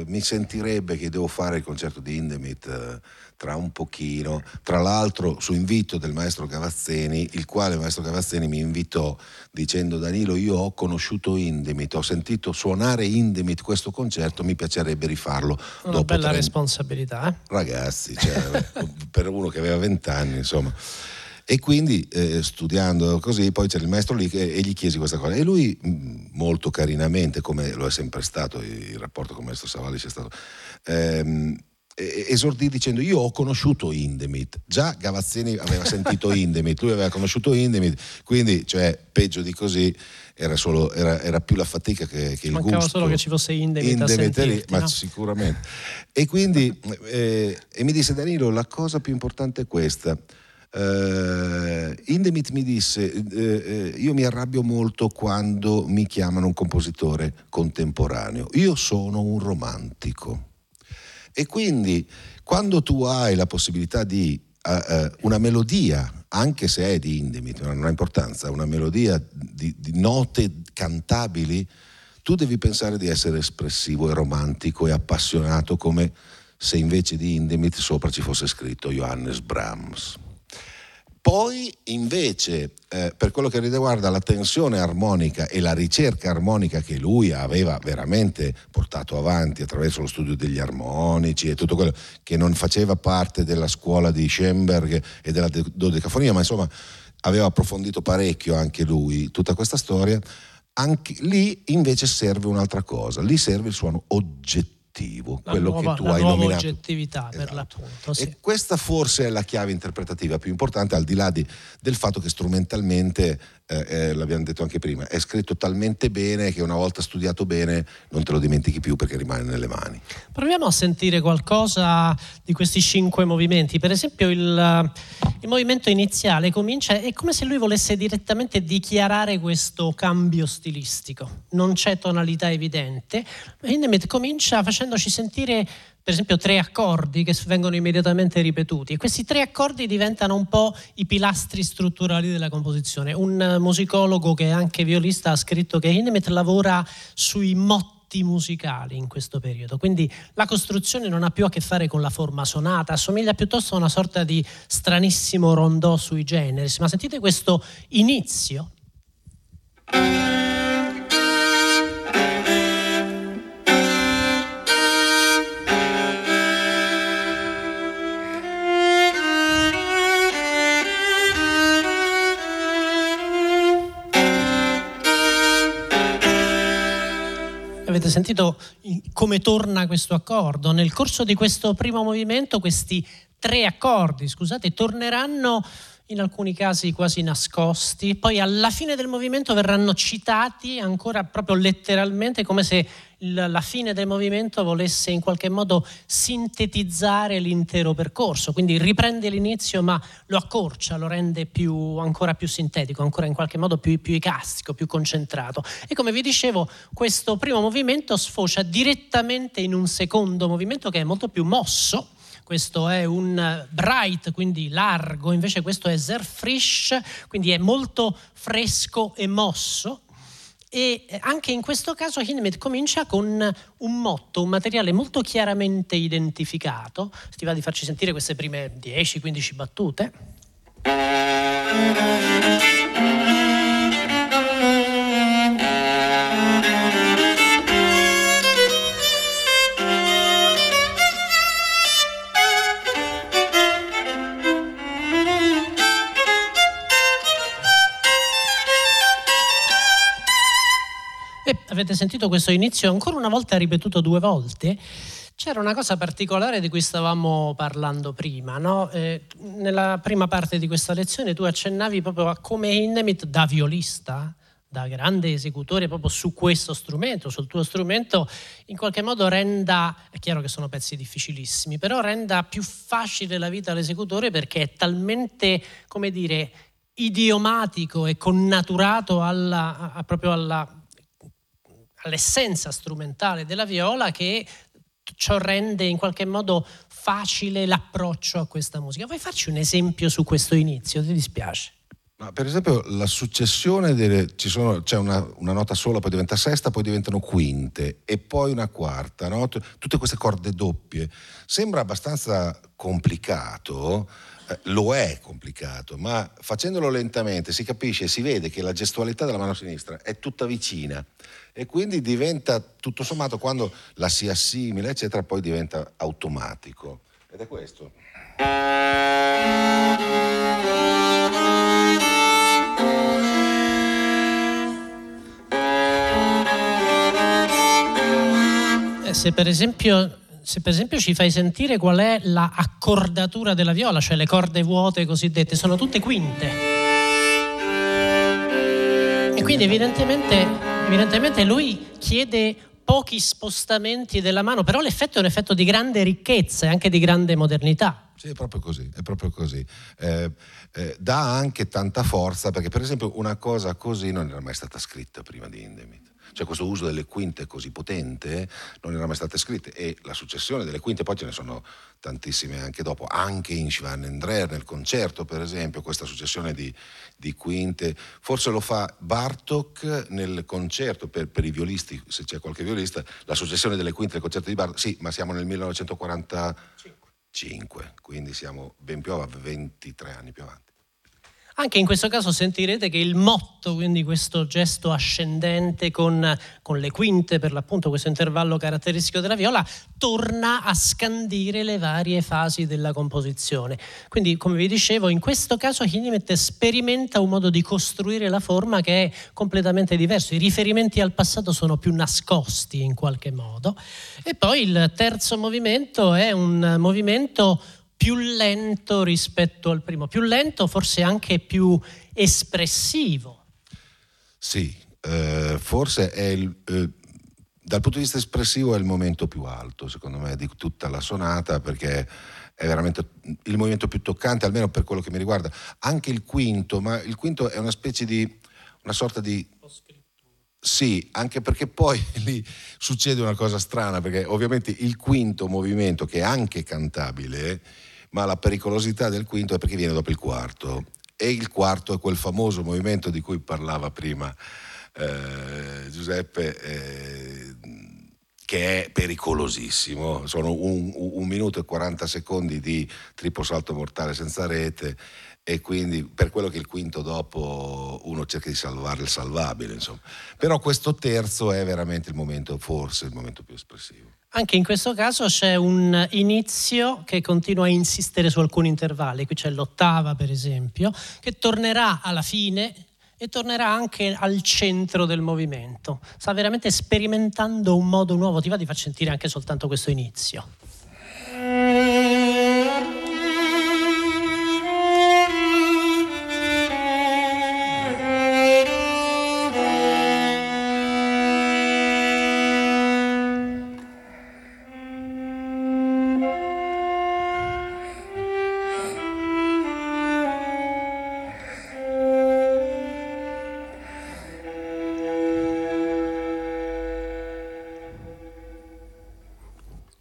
mi sentirebbe che devo fare il concerto di Hindemith tra un pochino, tra l'altro su invito del maestro Gavazzeni, il quale maestro Gavazzeni mi invitò dicendo: Danilo, io ho conosciuto Hindemith, ho sentito suonare Hindemith questo concerto, mi piacerebbe rifarlo. Una dopo bella responsabilità, ragazzi, cioè, per uno che aveva 20 anni, insomma. E quindi studiando così, poi c'era il maestro lì e gli chiesi questa cosa e lui molto carinamente, come lo è sempre stato il rapporto con il maestro Savallisch, è stato esordì dicendo: io ho conosciuto Hindemith. Già Gavazzeni aveva sentito Hindemith, lui aveva conosciuto Hindemith, quindi cioè peggio di così era più la fatica che il gusto. Mancava solo che ci fosse Hindemith a sentirti, ma no? Sicuramente. E quindi e mi disse: Danilo, la cosa più importante è questa. Hindemith mi disse: io mi arrabbio molto quando mi chiamano un compositore contemporaneo, io sono un romantico. E quindi quando tu hai la possibilità di una melodia, anche se è di indie, non ha importanza, una melodia di note cantabili, tu devi pensare di essere espressivo e romantico e appassionato, come se invece di Indemit sopra ci fosse scritto Johannes Brahms. Poi invece per quello che riguarda la tensione armonica e la ricerca armonica che lui aveva veramente portato avanti attraverso lo studio degli armonici e tutto quello, che non faceva parte della scuola di Schoenberg e della dodecafonia, ma insomma aveva approfondito parecchio anche lui tutta questa storia, anche lì invece serve un'altra cosa, lì serve il suono oggettivo, quello che tu hai nominato, la nuova oggettività, esatto, per l'appunto, sì. E questa forse è la chiave interpretativa più importante, al di là del fatto che strumentalmente l'abbiamo detto anche prima, è scritto talmente bene che una volta studiato bene non te lo dimentichi più, perché rimane nelle mani. Proviamo a sentire qualcosa di questi 5 movimenti. Per esempio il movimento iniziale comincia, è come se lui volesse direttamente dichiarare questo cambio stilistico, non c'è tonalità evidente. Hindemith comincia facendoci sentire per esempio 3 accordi che vengono immediatamente ripetuti, e questi 3 accordi diventano un po' i pilastri strutturali della composizione. Un musicologo che è anche violista ha scritto che Hindemith lavora sui motti musicali in questo periodo, quindi la costruzione non ha più a che fare con la forma sonata, assomiglia piuttosto a una sorta di stranissimo rondò sui generis. Ma sentite questo inizio. Avete sentito come torna questo accordo? Nel corso di questo primo movimento questi 3 accordi, scusate, torneranno in alcuni casi quasi nascosti, poi alla fine del movimento verranno citati ancora proprio letteralmente, come se la fine del movimento volesse in qualche modo sintetizzare l'intero percorso, quindi riprende l'inizio ma lo accorcia, lo rende ancora più sintetico, ancora in qualche modo più icastico, più concentrato. E come vi dicevo, questo primo movimento sfocia direttamente in un secondo movimento che è molto più mosso. Questo è un bright, quindi largo, invece questo è sehr frisch, quindi è molto fresco e mosso. E anche in questo caso Hindemith comincia con un motto, un materiale molto chiaramente identificato. Ti va di farci sentire queste prime 10-15 battute? Avete sentito questo inizio ancora una volta ripetuto 2 volte? C'era una cosa particolare di cui stavamo parlando prima, no? Nella prima parte di questa lezione tu accennavi proprio a come Hindemith, da violista, da grande esecutore proprio su questo strumento, sul tuo strumento, in qualche modo renda, è chiaro che sono pezzi difficilissimi, però renda più facile la vita all'esecutore, perché è talmente, come dire, idiomatico e connaturato all'essenza strumentale della viola, che ciò rende in qualche modo facile l'approccio a questa musica. Vuoi farci un esempio su questo inizio? Ti dispiace? No, per esempio la successione c'è una nota sola, poi diventa sesta, poi diventano quinte e poi una quarta, no? Tutte queste corde doppie. Sembra abbastanza complicato, lo è complicato, ma facendolo lentamente si capisce, si vede che la gestualità della mano sinistra è tutta vicina e quindi diventa, tutto sommato, quando la si assimila eccetera, poi diventa automatico, ed è questo. Se per esempio ci fai sentire qual è la accordatura della viola, cioè le corde vuote cosiddette, sono tutte quinte. E quindi evidentemente lui chiede pochi spostamenti della mano, però l'effetto è un effetto di grande ricchezza e anche di grande modernità. Sì, è proprio così, è proprio così. Dà anche tanta forza, perché per esempio una cosa così non era mai stata scritta prima di Hindemith. Cioè questo uso delle quinte così potente non era mai stato scritto, e la successione delle quinte, poi ce ne sono tantissime anche dopo, anche in Schwanendreh, nel concerto per esempio, questa successione di quinte, forse lo fa Bartók nel concerto per i violisti, se c'è qualche violista, la successione delle quinte del concerto di Bartók, sì, ma siamo nel 1945, quindi siamo ben più avanti, 23 anni più avanti. Anche in questo caso sentirete che il motto, quindi questo gesto ascendente con le quinte, per l'appunto questo intervallo caratteristico della viola, torna a scandire le varie fasi della composizione. Quindi, come vi dicevo, in questo caso Hindemith sperimenta un modo di costruire la forma che è completamente diverso. I riferimenti al passato sono più nascosti in qualche modo. E poi il terzo movimento è un movimento più lento rispetto al primo, più lento, forse anche più espressivo. Sì, forse è dal punto di vista espressivo è il momento più alto, secondo me, di tutta la sonata, perché è veramente il movimento più toccante, almeno per quello che mi riguarda. Anche il quinto, ma il quinto è una specie di, una sorta di... Sì, anche perché poi lì succede una cosa strana, perché ovviamente il quinto movimento, che è anche cantabile, ma la pericolosità del quinto è perché viene dopo il quarto, e il quarto è quel famoso movimento di cui parlava prima Giuseppe, che è pericolosissimo. Sono un minuto e 40 secondi di triplo salto mortale senza rete, e quindi per quello che il quinto dopo uno cerca di salvare il salvabile, insomma. Però questo terzo è veramente il momento, forse il momento più espressivo. Anche in questo caso c'è un inizio che continua a insistere su alcuni intervalli, qui c'è l'ottava per esempio, che tornerà alla fine e tornerà anche al centro del movimento. Sta veramente sperimentando un modo nuovo. Ti va di far sentire anche soltanto questo inizio?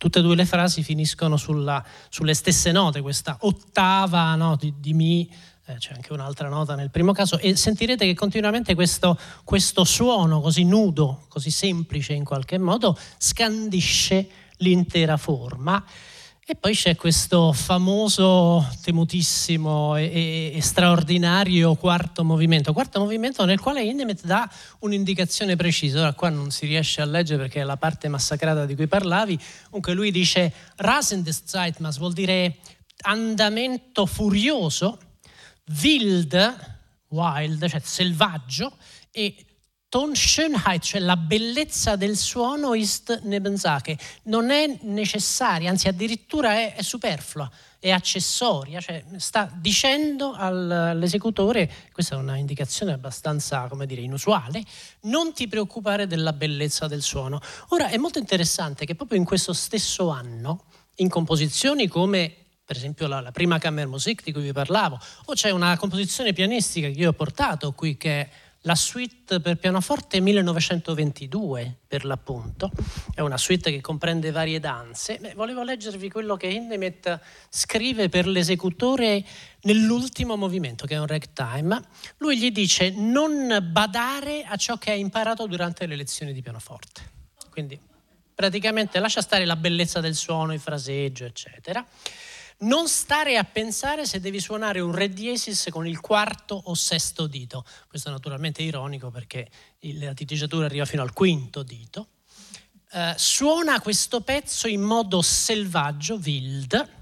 Tutte e due le frasi finiscono sulle stesse note, questa ottava, no, di Mi, c'è anche un'altra nota nel primo caso, e sentirete che continuamente questo suono così nudo, così semplice in qualche modo, scandisce l'intera forma. E poi c'è questo famoso, temutissimo e straordinario quarto movimento nel quale Hindemith dà un'indicazione precisa. Ora qua non si riesce a leggere perché è la parte massacrata di cui parlavi, comunque lui dice rasendes Zeitmaß, vuol dire andamento furioso, wild, cioè selvaggio, e Tonschönheit, cioè la bellezza del suono, ist Nebensache, non è necessaria, anzi addirittura è superflua, è accessoria, cioè sta dicendo all'esecutore, questa è una indicazione abbastanza, come dire, inusuale, non ti preoccupare della bellezza del suono. Ora è molto interessante che proprio in questo stesso anno, in composizioni come per esempio la prima Kammermusik di cui vi parlavo, o c'è una composizione pianistica che io ho portato qui, che è la suite per pianoforte 1922, per l'appunto, è una suite che comprende varie danze. Volevo leggervi quello che Hindemith scrive per l'esecutore nell'ultimo movimento, che è un ragtime. Lui gli dice non badare a ciò che ha imparato durante le lezioni di pianoforte, quindi praticamente lascia stare la bellezza del suono, il fraseggio eccetera. Non stare a pensare se devi suonare un re diesis con il quarto o sesto dito. Questo è naturalmente ironico perché la titigiatura arriva fino al quinto dito. Suona questo pezzo in modo selvaggio, wild,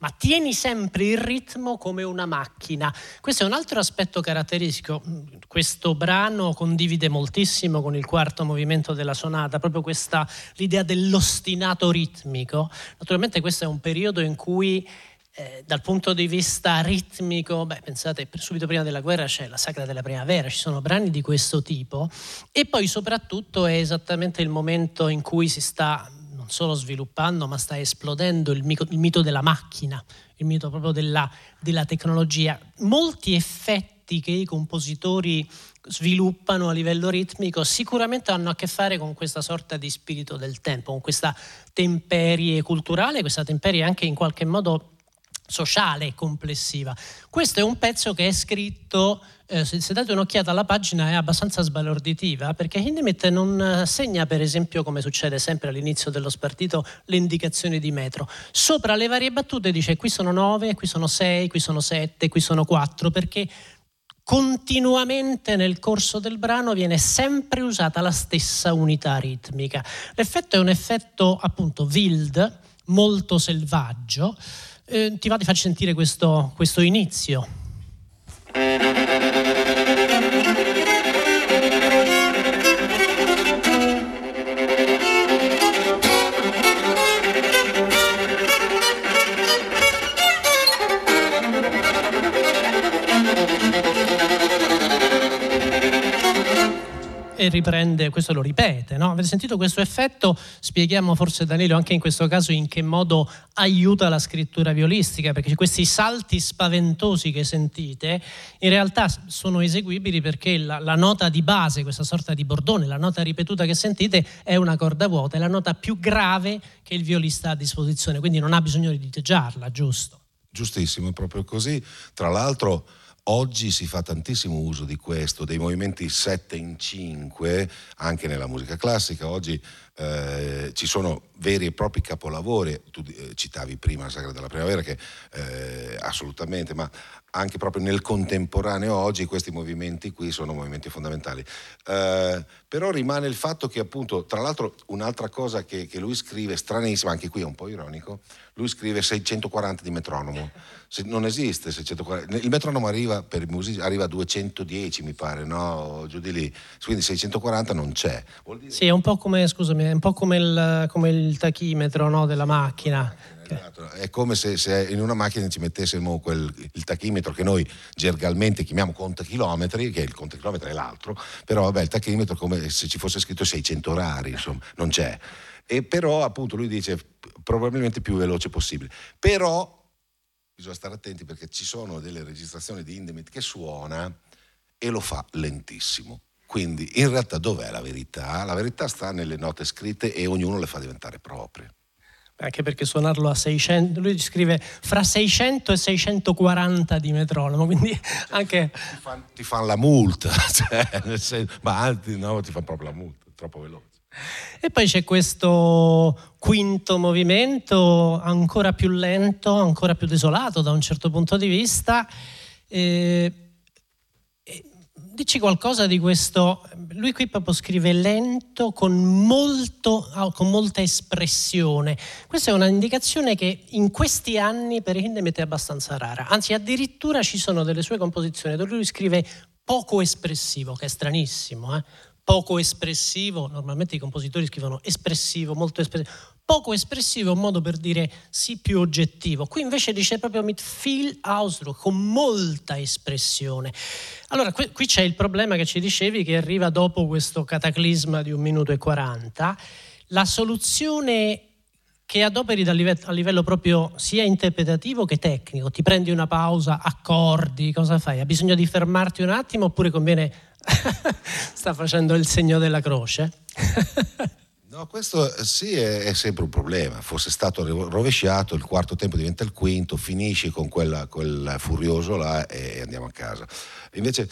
ma tieni sempre il ritmo come una macchina. Questo è un altro aspetto caratteristico. Questo brano condivide moltissimo con il quarto movimento della sonata, proprio questa, l'idea dell'ostinato ritmico. Naturalmente questo è un periodo in cui dal punto di vista ritmico, pensate, subito prima della guerra c'è la Sagra della Primavera, ci sono brani di questo tipo, e poi soprattutto è esattamente il momento in cui si sta non solo sviluppando, ma sta esplodendo il mito della macchina, il mito proprio della tecnologia. Molti effetti che i compositori sviluppano a livello ritmico sicuramente hanno a che fare con questa sorta di spirito del tempo, con questa temperie culturale, questa temperie anche in qualche modo sociale complessiva. Questo è un pezzo che è scritto, se date un'occhiata alla pagina è abbastanza sbalorditiva, perché Hindemith non segna, per esempio, come succede sempre all'inizio dello spartito, le indicazioni di metro. Sopra le varie battute dice qui sono 9, qui sono 6, qui sono 7, qui sono 4, perché continuamente nel corso del brano viene sempre usata la stessa unità ritmica. L'effetto è un effetto appunto wild, molto selvaggio. Ti va di far sentire questo inizio. E riprende, questo lo ripete, no? Avete sentito questo effetto? Spieghiamo forse, Danilo, anche in questo caso in che modo aiuta la scrittura violistica, perché questi salti spaventosi che sentite in realtà sono eseguibili perché la nota di base, questa sorta di bordone, la nota ripetuta che sentite è una corda vuota, è la nota più grave che il violista ha a disposizione, quindi non ha bisogno di diteggiarla, giusto? Giustissimo, proprio così. Tra l'altro oggi si fa tantissimo uso di questo, dei movimenti 7/5 anche nella musica classica. Oggi ci sono veri e propri capolavori. Tu citavi prima la Sagra della Primavera, che assolutamente, ma anche proprio nel contemporaneo oggi questi movimenti qui sono movimenti fondamentali. Però rimane il fatto che, appunto, tra l'altro un'altra cosa che lui scrive, stranissima, anche qui è un po' ironico, lui scrive 640 di metronomo. Non esiste 640. Il metronomo arriva per i musicisti, arriva a 210 mi pare, no? Giù di lì. Quindi 640 non c'è. Vuol dire... Sì, è un po' come, scusami, è un po' come il tachimetro, no, della macchina. È come se in una macchina ci mettessimo il tachimetro che noi gergalmente chiamiamo contachilometri, che il contachilometro è l'altro, però vabbè, il tachimetro è come se ci fosse scritto 600 orari, insomma, non c'è. E però appunto lui dice probabilmente più veloce possibile. Però bisogna stare attenti, perché ci sono delle registrazioni di Hindemith che suona e lo fa lentissimo. Quindi in realtà dov'è la verità? La verità sta nelle note scritte e ognuno le fa diventare proprie. Anche perché suonarlo a 600, lui scrive fra 600 e 640 di metronomo, quindi anche... Ti fan la multa, cioè, nel senso, ma anzi, no, ti fa proprio la multa, troppo veloce. E poi c'è questo quinto movimento, ancora più lento, ancora più desolato da un certo punto di vista. Dici qualcosa di questo? Lui qui proprio scrive lento con molta espressione. Questa è una indicazione che in questi anni per Hindemith è abbastanza rara. Anzi, addirittura ci sono delle sue composizioni dove lui scrive poco espressivo, che è stranissimo, eh? Poco espressivo, normalmente i compositori scrivono espressivo, molto espressivo. Poco espressivo è un modo per dire sì, più oggettivo. Qui invece dice proprio mit viel Ausdruck, con molta espressione. Allora, qui c'è il problema che ci dicevi, che arriva dopo questo cataclisma di 1 minuto e 40. La soluzione che adoperi a livello proprio sia interpretativo che tecnico, ti prendi una pausa, accordi, cosa fai? Ha bisogno di fermarti un attimo oppure conviene... Sta facendo il segno della croce? No, questo sì è sempre un problema. Fosse stato rovesciato, il quarto tempo diventa il quinto, finisci con quel furioso là e andiamo a casa. Invece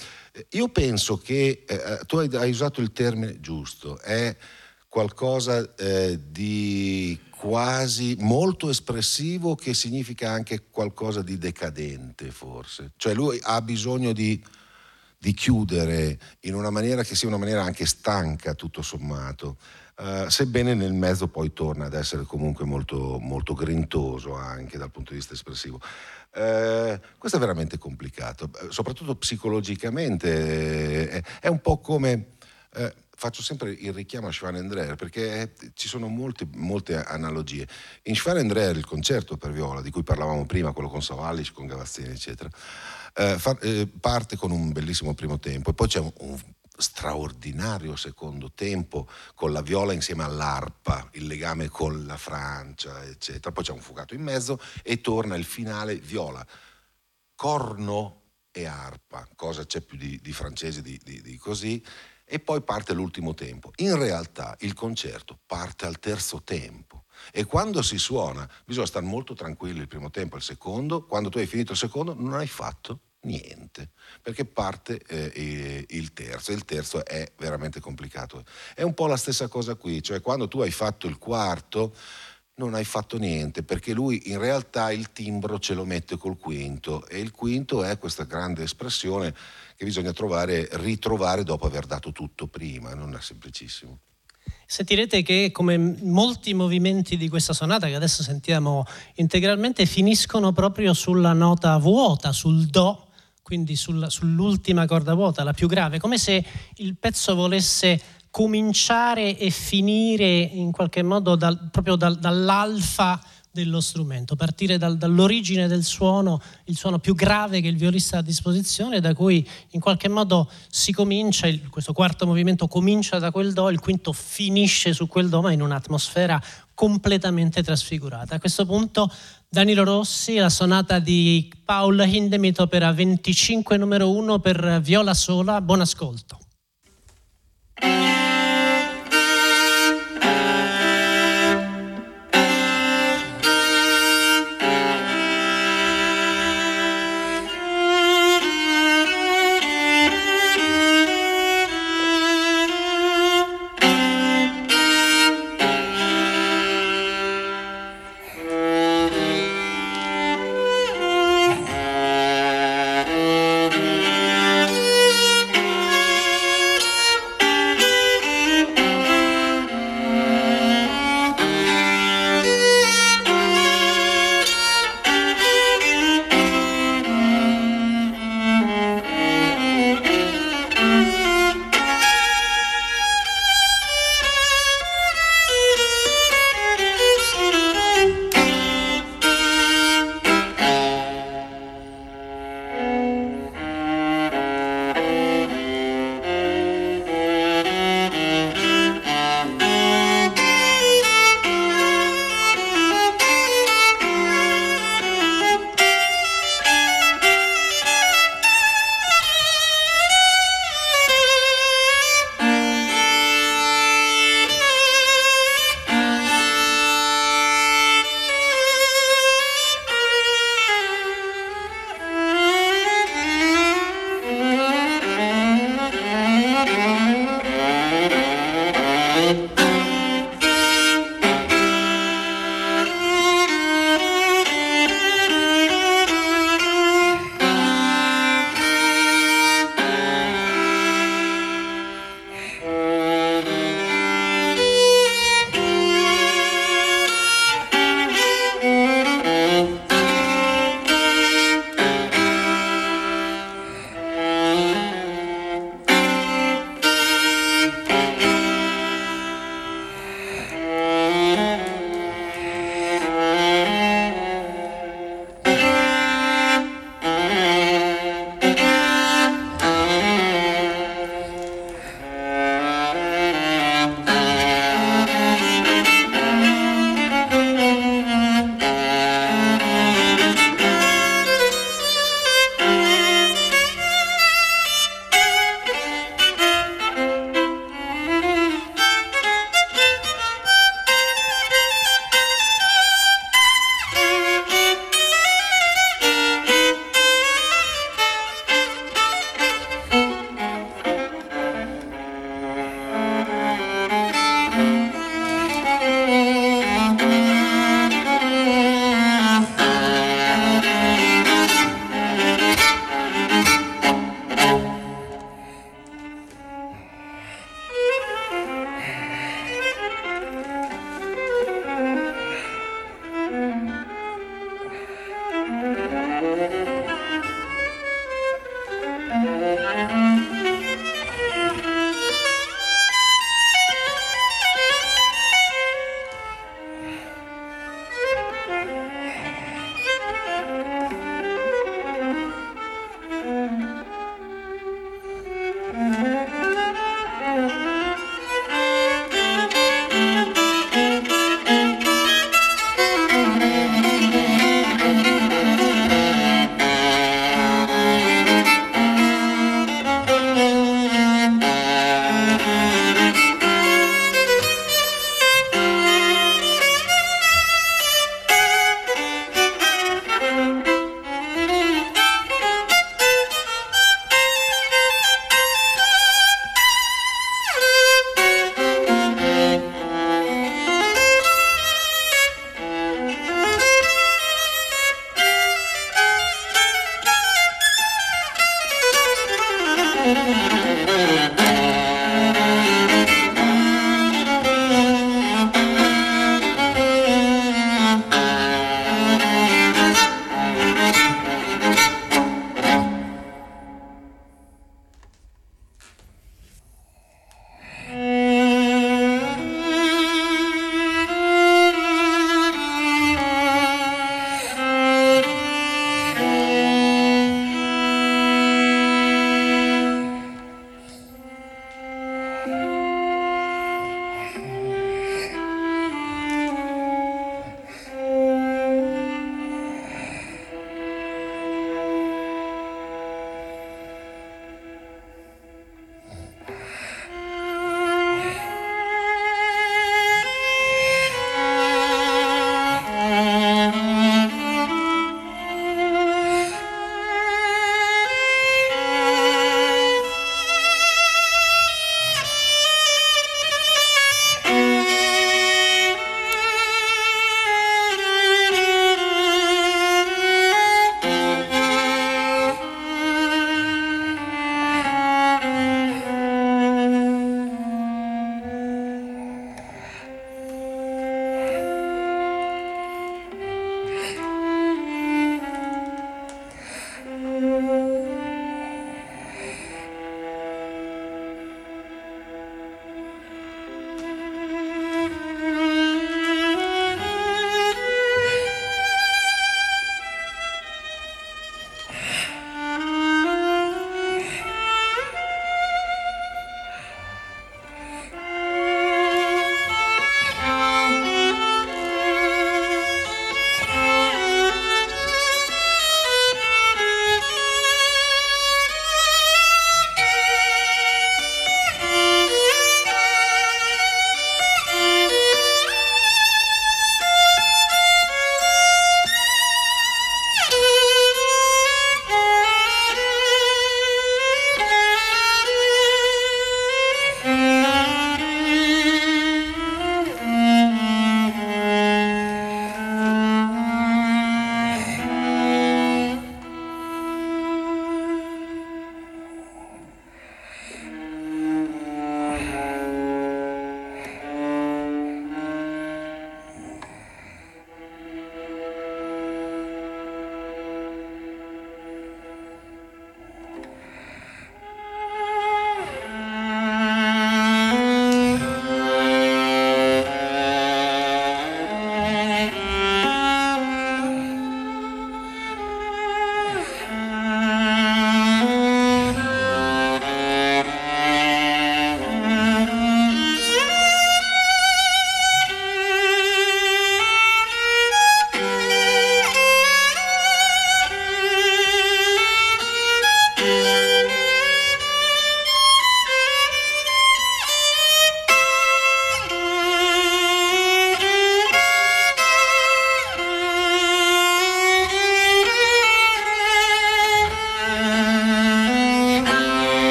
io penso che tu hai usato il termine giusto, è qualcosa di quasi molto espressivo, che significa anche qualcosa di decadente forse, cioè lui ha bisogno di chiudere in una maniera che sia una maniera anche stanca tutto sommato, sebbene nel mezzo poi torna ad essere comunque molto, molto grintoso anche dal punto di vista espressivo. Questo è veramente complicato, soprattutto psicologicamente, è un po' come... Faccio sempre il richiamo a Schwanendreher, perché ci sono molte analogie. In Schwanendreher, il concerto per viola di cui parlavamo prima, quello con Sawallisch, con Gavazzini eccetera, parte con un bellissimo primo tempo e poi c'è un straordinario secondo tempo con la viola insieme all'arpa, il legame con la Francia, eccetera. Poi c'è un fugato in mezzo e torna il finale viola, corno e arpa. Cosa c'è più di francese di così? E poi parte l'ultimo tempo. In realtà il concerto parte al terzo tempo e quando si suona bisogna stare molto tranquilli il primo tempo e il secondo. Quando tu hai finito il secondo non hai fatto niente, perché parte il terzo, e il terzo è veramente complicato. È un po' la stessa cosa qui, cioè quando tu hai fatto il quarto non hai fatto niente, perché lui in realtà il timbro ce lo mette col quinto, e il quinto è questa grande espressione che bisogna ritrovare dopo aver dato tutto prima, non è semplicissimo. Sentirete che, come molti movimenti di questa sonata che adesso sentiamo integralmente, finiscono proprio sulla nota vuota, sul do, quindi sull'ultima corda vuota, la più grave, come se il pezzo volesse cominciare e finire in qualche modo dall'alfa dello strumento, partire dall'origine del suono, il suono più grave che il violista ha a disposizione, da cui in qualche modo si comincia, questo quarto movimento comincia da quel do, il quinto finisce su quel do, ma in un'atmosfera completamente trasfigurata. A questo punto Danilo Rossi, la sonata di Paul Hindemith, opera 25 numero 1 per viola sola. Buon ascolto.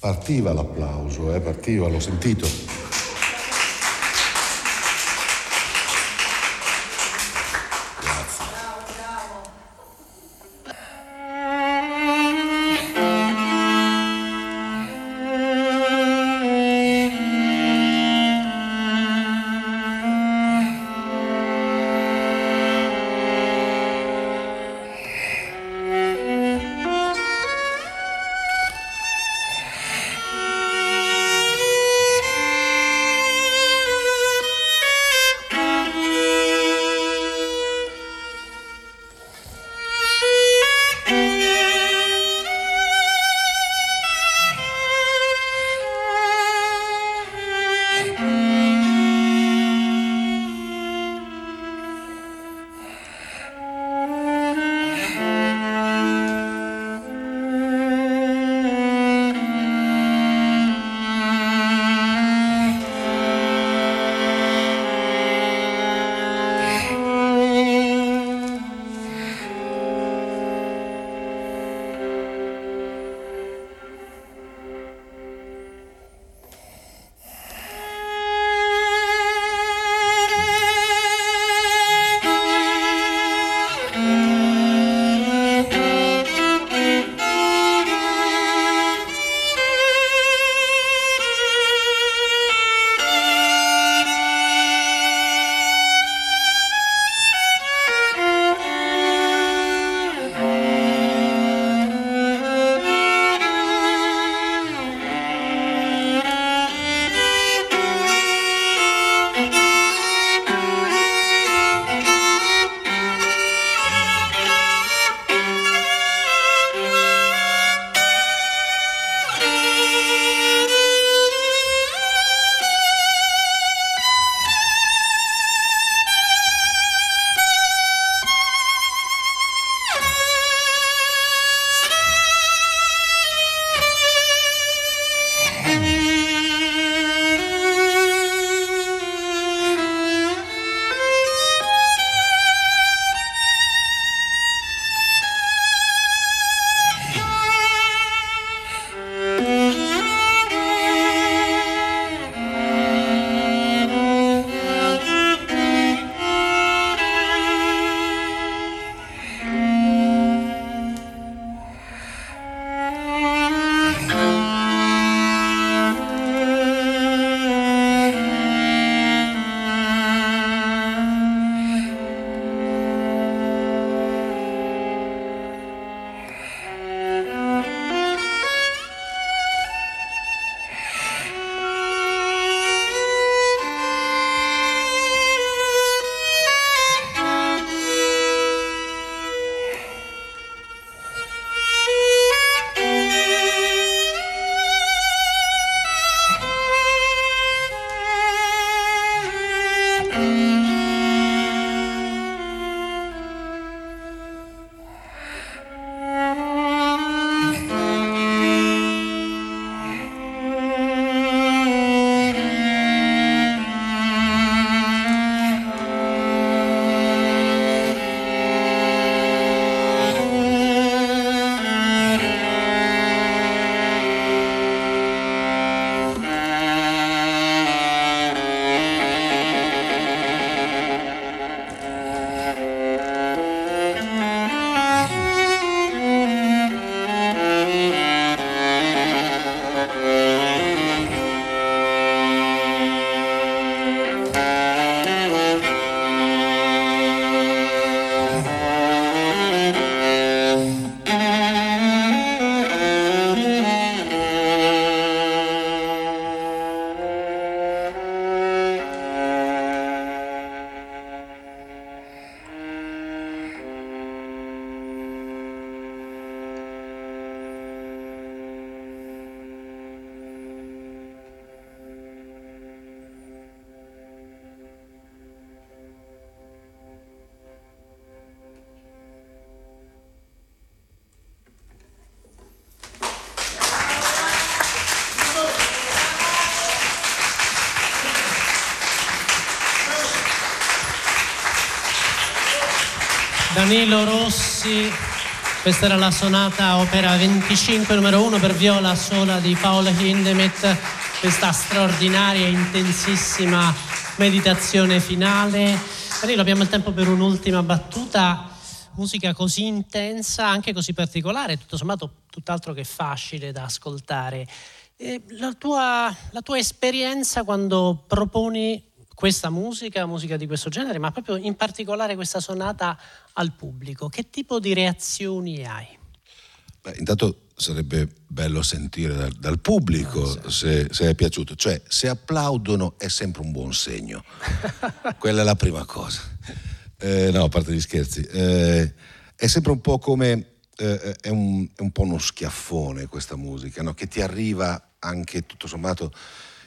Partiva l'applauso, partiva, l'ho sentito. Grazie. Danilo Rossi, questa era la sonata opera 25 numero 1 per viola sola di Paul Hindemith, questa straordinaria e intensissima meditazione finale. Danilo, abbiamo il tempo per un'ultima battuta. Musica così intensa, anche così particolare, tutto sommato tutt'altro che facile da ascoltare. La tua esperienza quando proponi questa musica di questo genere, ma proprio in particolare questa sonata al pubblico, che tipo di reazioni hai? Beh, intanto sarebbe bello sentire dal pubblico, no, se è piaciuto, cioè se applaudono è sempre un buon segno. Quella è la prima cosa. No, a parte gli scherzi, è sempre un po' come è un po' uno schiaffone questa musica, no? Che ti arriva anche tutto sommato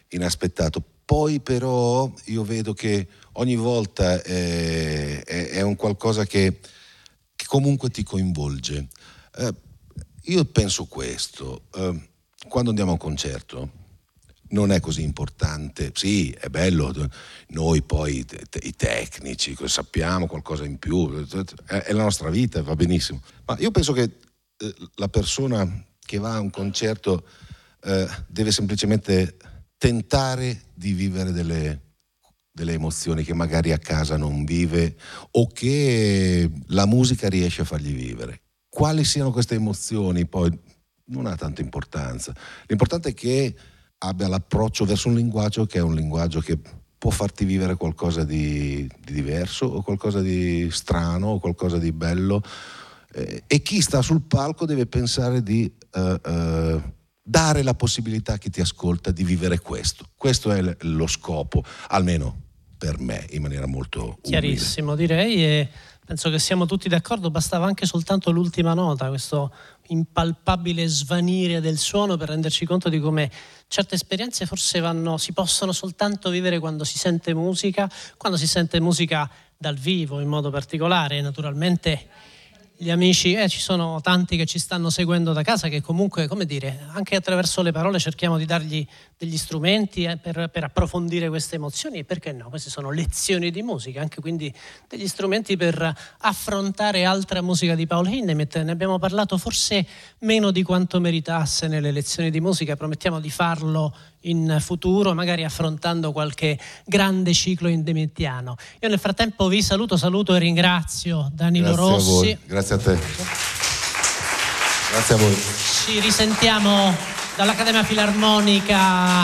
inaspettato. Poi però io vedo che ogni volta è un qualcosa che comunque ti coinvolge. Io penso questo, quando andiamo a un concerto non è così importante, sì è bello, noi poi i tecnici sappiamo qualcosa in più, è la nostra vita, va benissimo, ma io penso che la persona che va a un concerto deve semplicemente tentare di vivere delle emozioni che magari a casa non vive o che la musica riesce a fargli vivere. Quali siano queste emozioni poi non ha tanta importanza, l'importante è che abbia l'approccio verso un linguaggio che è un linguaggio che può farti vivere qualcosa di diverso o qualcosa di strano o qualcosa di bello, e chi sta sul palco deve pensare di dare la possibilità a chi ti ascolta di vivere questo è lo scopo, almeno per me, in maniera molto chiarissimo umile. Direi, e penso che siamo tutti d'accordo, bastava anche soltanto l'ultima nota, questo impalpabile svanire del suono per renderci conto di come certe esperienze forse si possono soltanto vivere quando si sente musica, dal vivo in modo particolare. Naturalmente gli amici, ci sono tanti che ci stanno seguendo da casa, che comunque, come dire, anche attraverso le parole cerchiamo di dargli degli strumenti per approfondire queste emozioni, e perché no, queste sono lezioni di musica, anche quindi degli strumenti per affrontare altra musica di Paul Hindemith. Ne abbiamo parlato forse meno di quanto meritasse nelle lezioni di musica, promettiamo di farlo in futuro, magari affrontando qualche grande ciclo hindemithiano. Io nel frattempo vi saluto e ringrazio Danilo Rossi. Grazie a te. Grazie a voi. Ci risentiamo dall'Accademia Filarmonica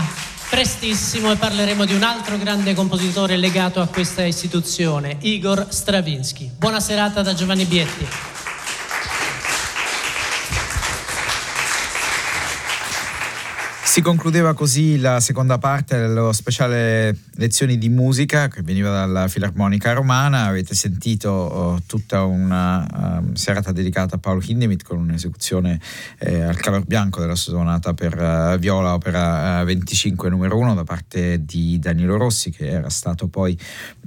prestissimo e parleremo di un altro grande compositore legato a questa istituzione, Igor Stravinsky. Buona serata da Giovanni Bietti. Si concludeva così la seconda parte dello speciale lezioni di musica che veniva dalla Filarmonica Romana. Avete sentito tutta una serata dedicata a Paul Hindemith con un'esecuzione al calor bianco della sua sonata per viola opera 25 numero 1 da parte di Danilo Rossi, che era stato poi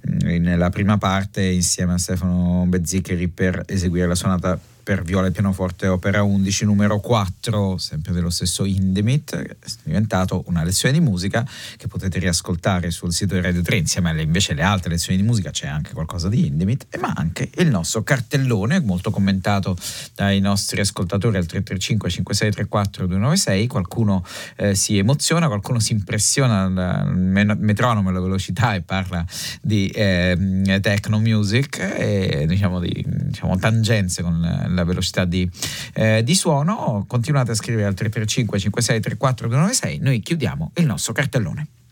nella prima parte insieme a Stefano Bezzicheri per eseguire la sonata per viola e pianoforte opera 11 numero 4, sempre dello stesso Hindemith, che è diventato una lezione di musica che potete riascoltare sul sito di Radio 3. Insieme alle invece le altre lezioni di musica c'è anche qualcosa di Hindemith, ma anche il nostro cartellone molto commentato dai nostri ascoltatori al 335 5634 296. Qualcuno si emoziona, qualcuno si impressiona al metronomo e alla velocità e parla di techno music e diciamo tangenze con la velocità di suono. Continuate a scrivere al 335 56 34 296. Noi chiudiamo il nostro cartellone.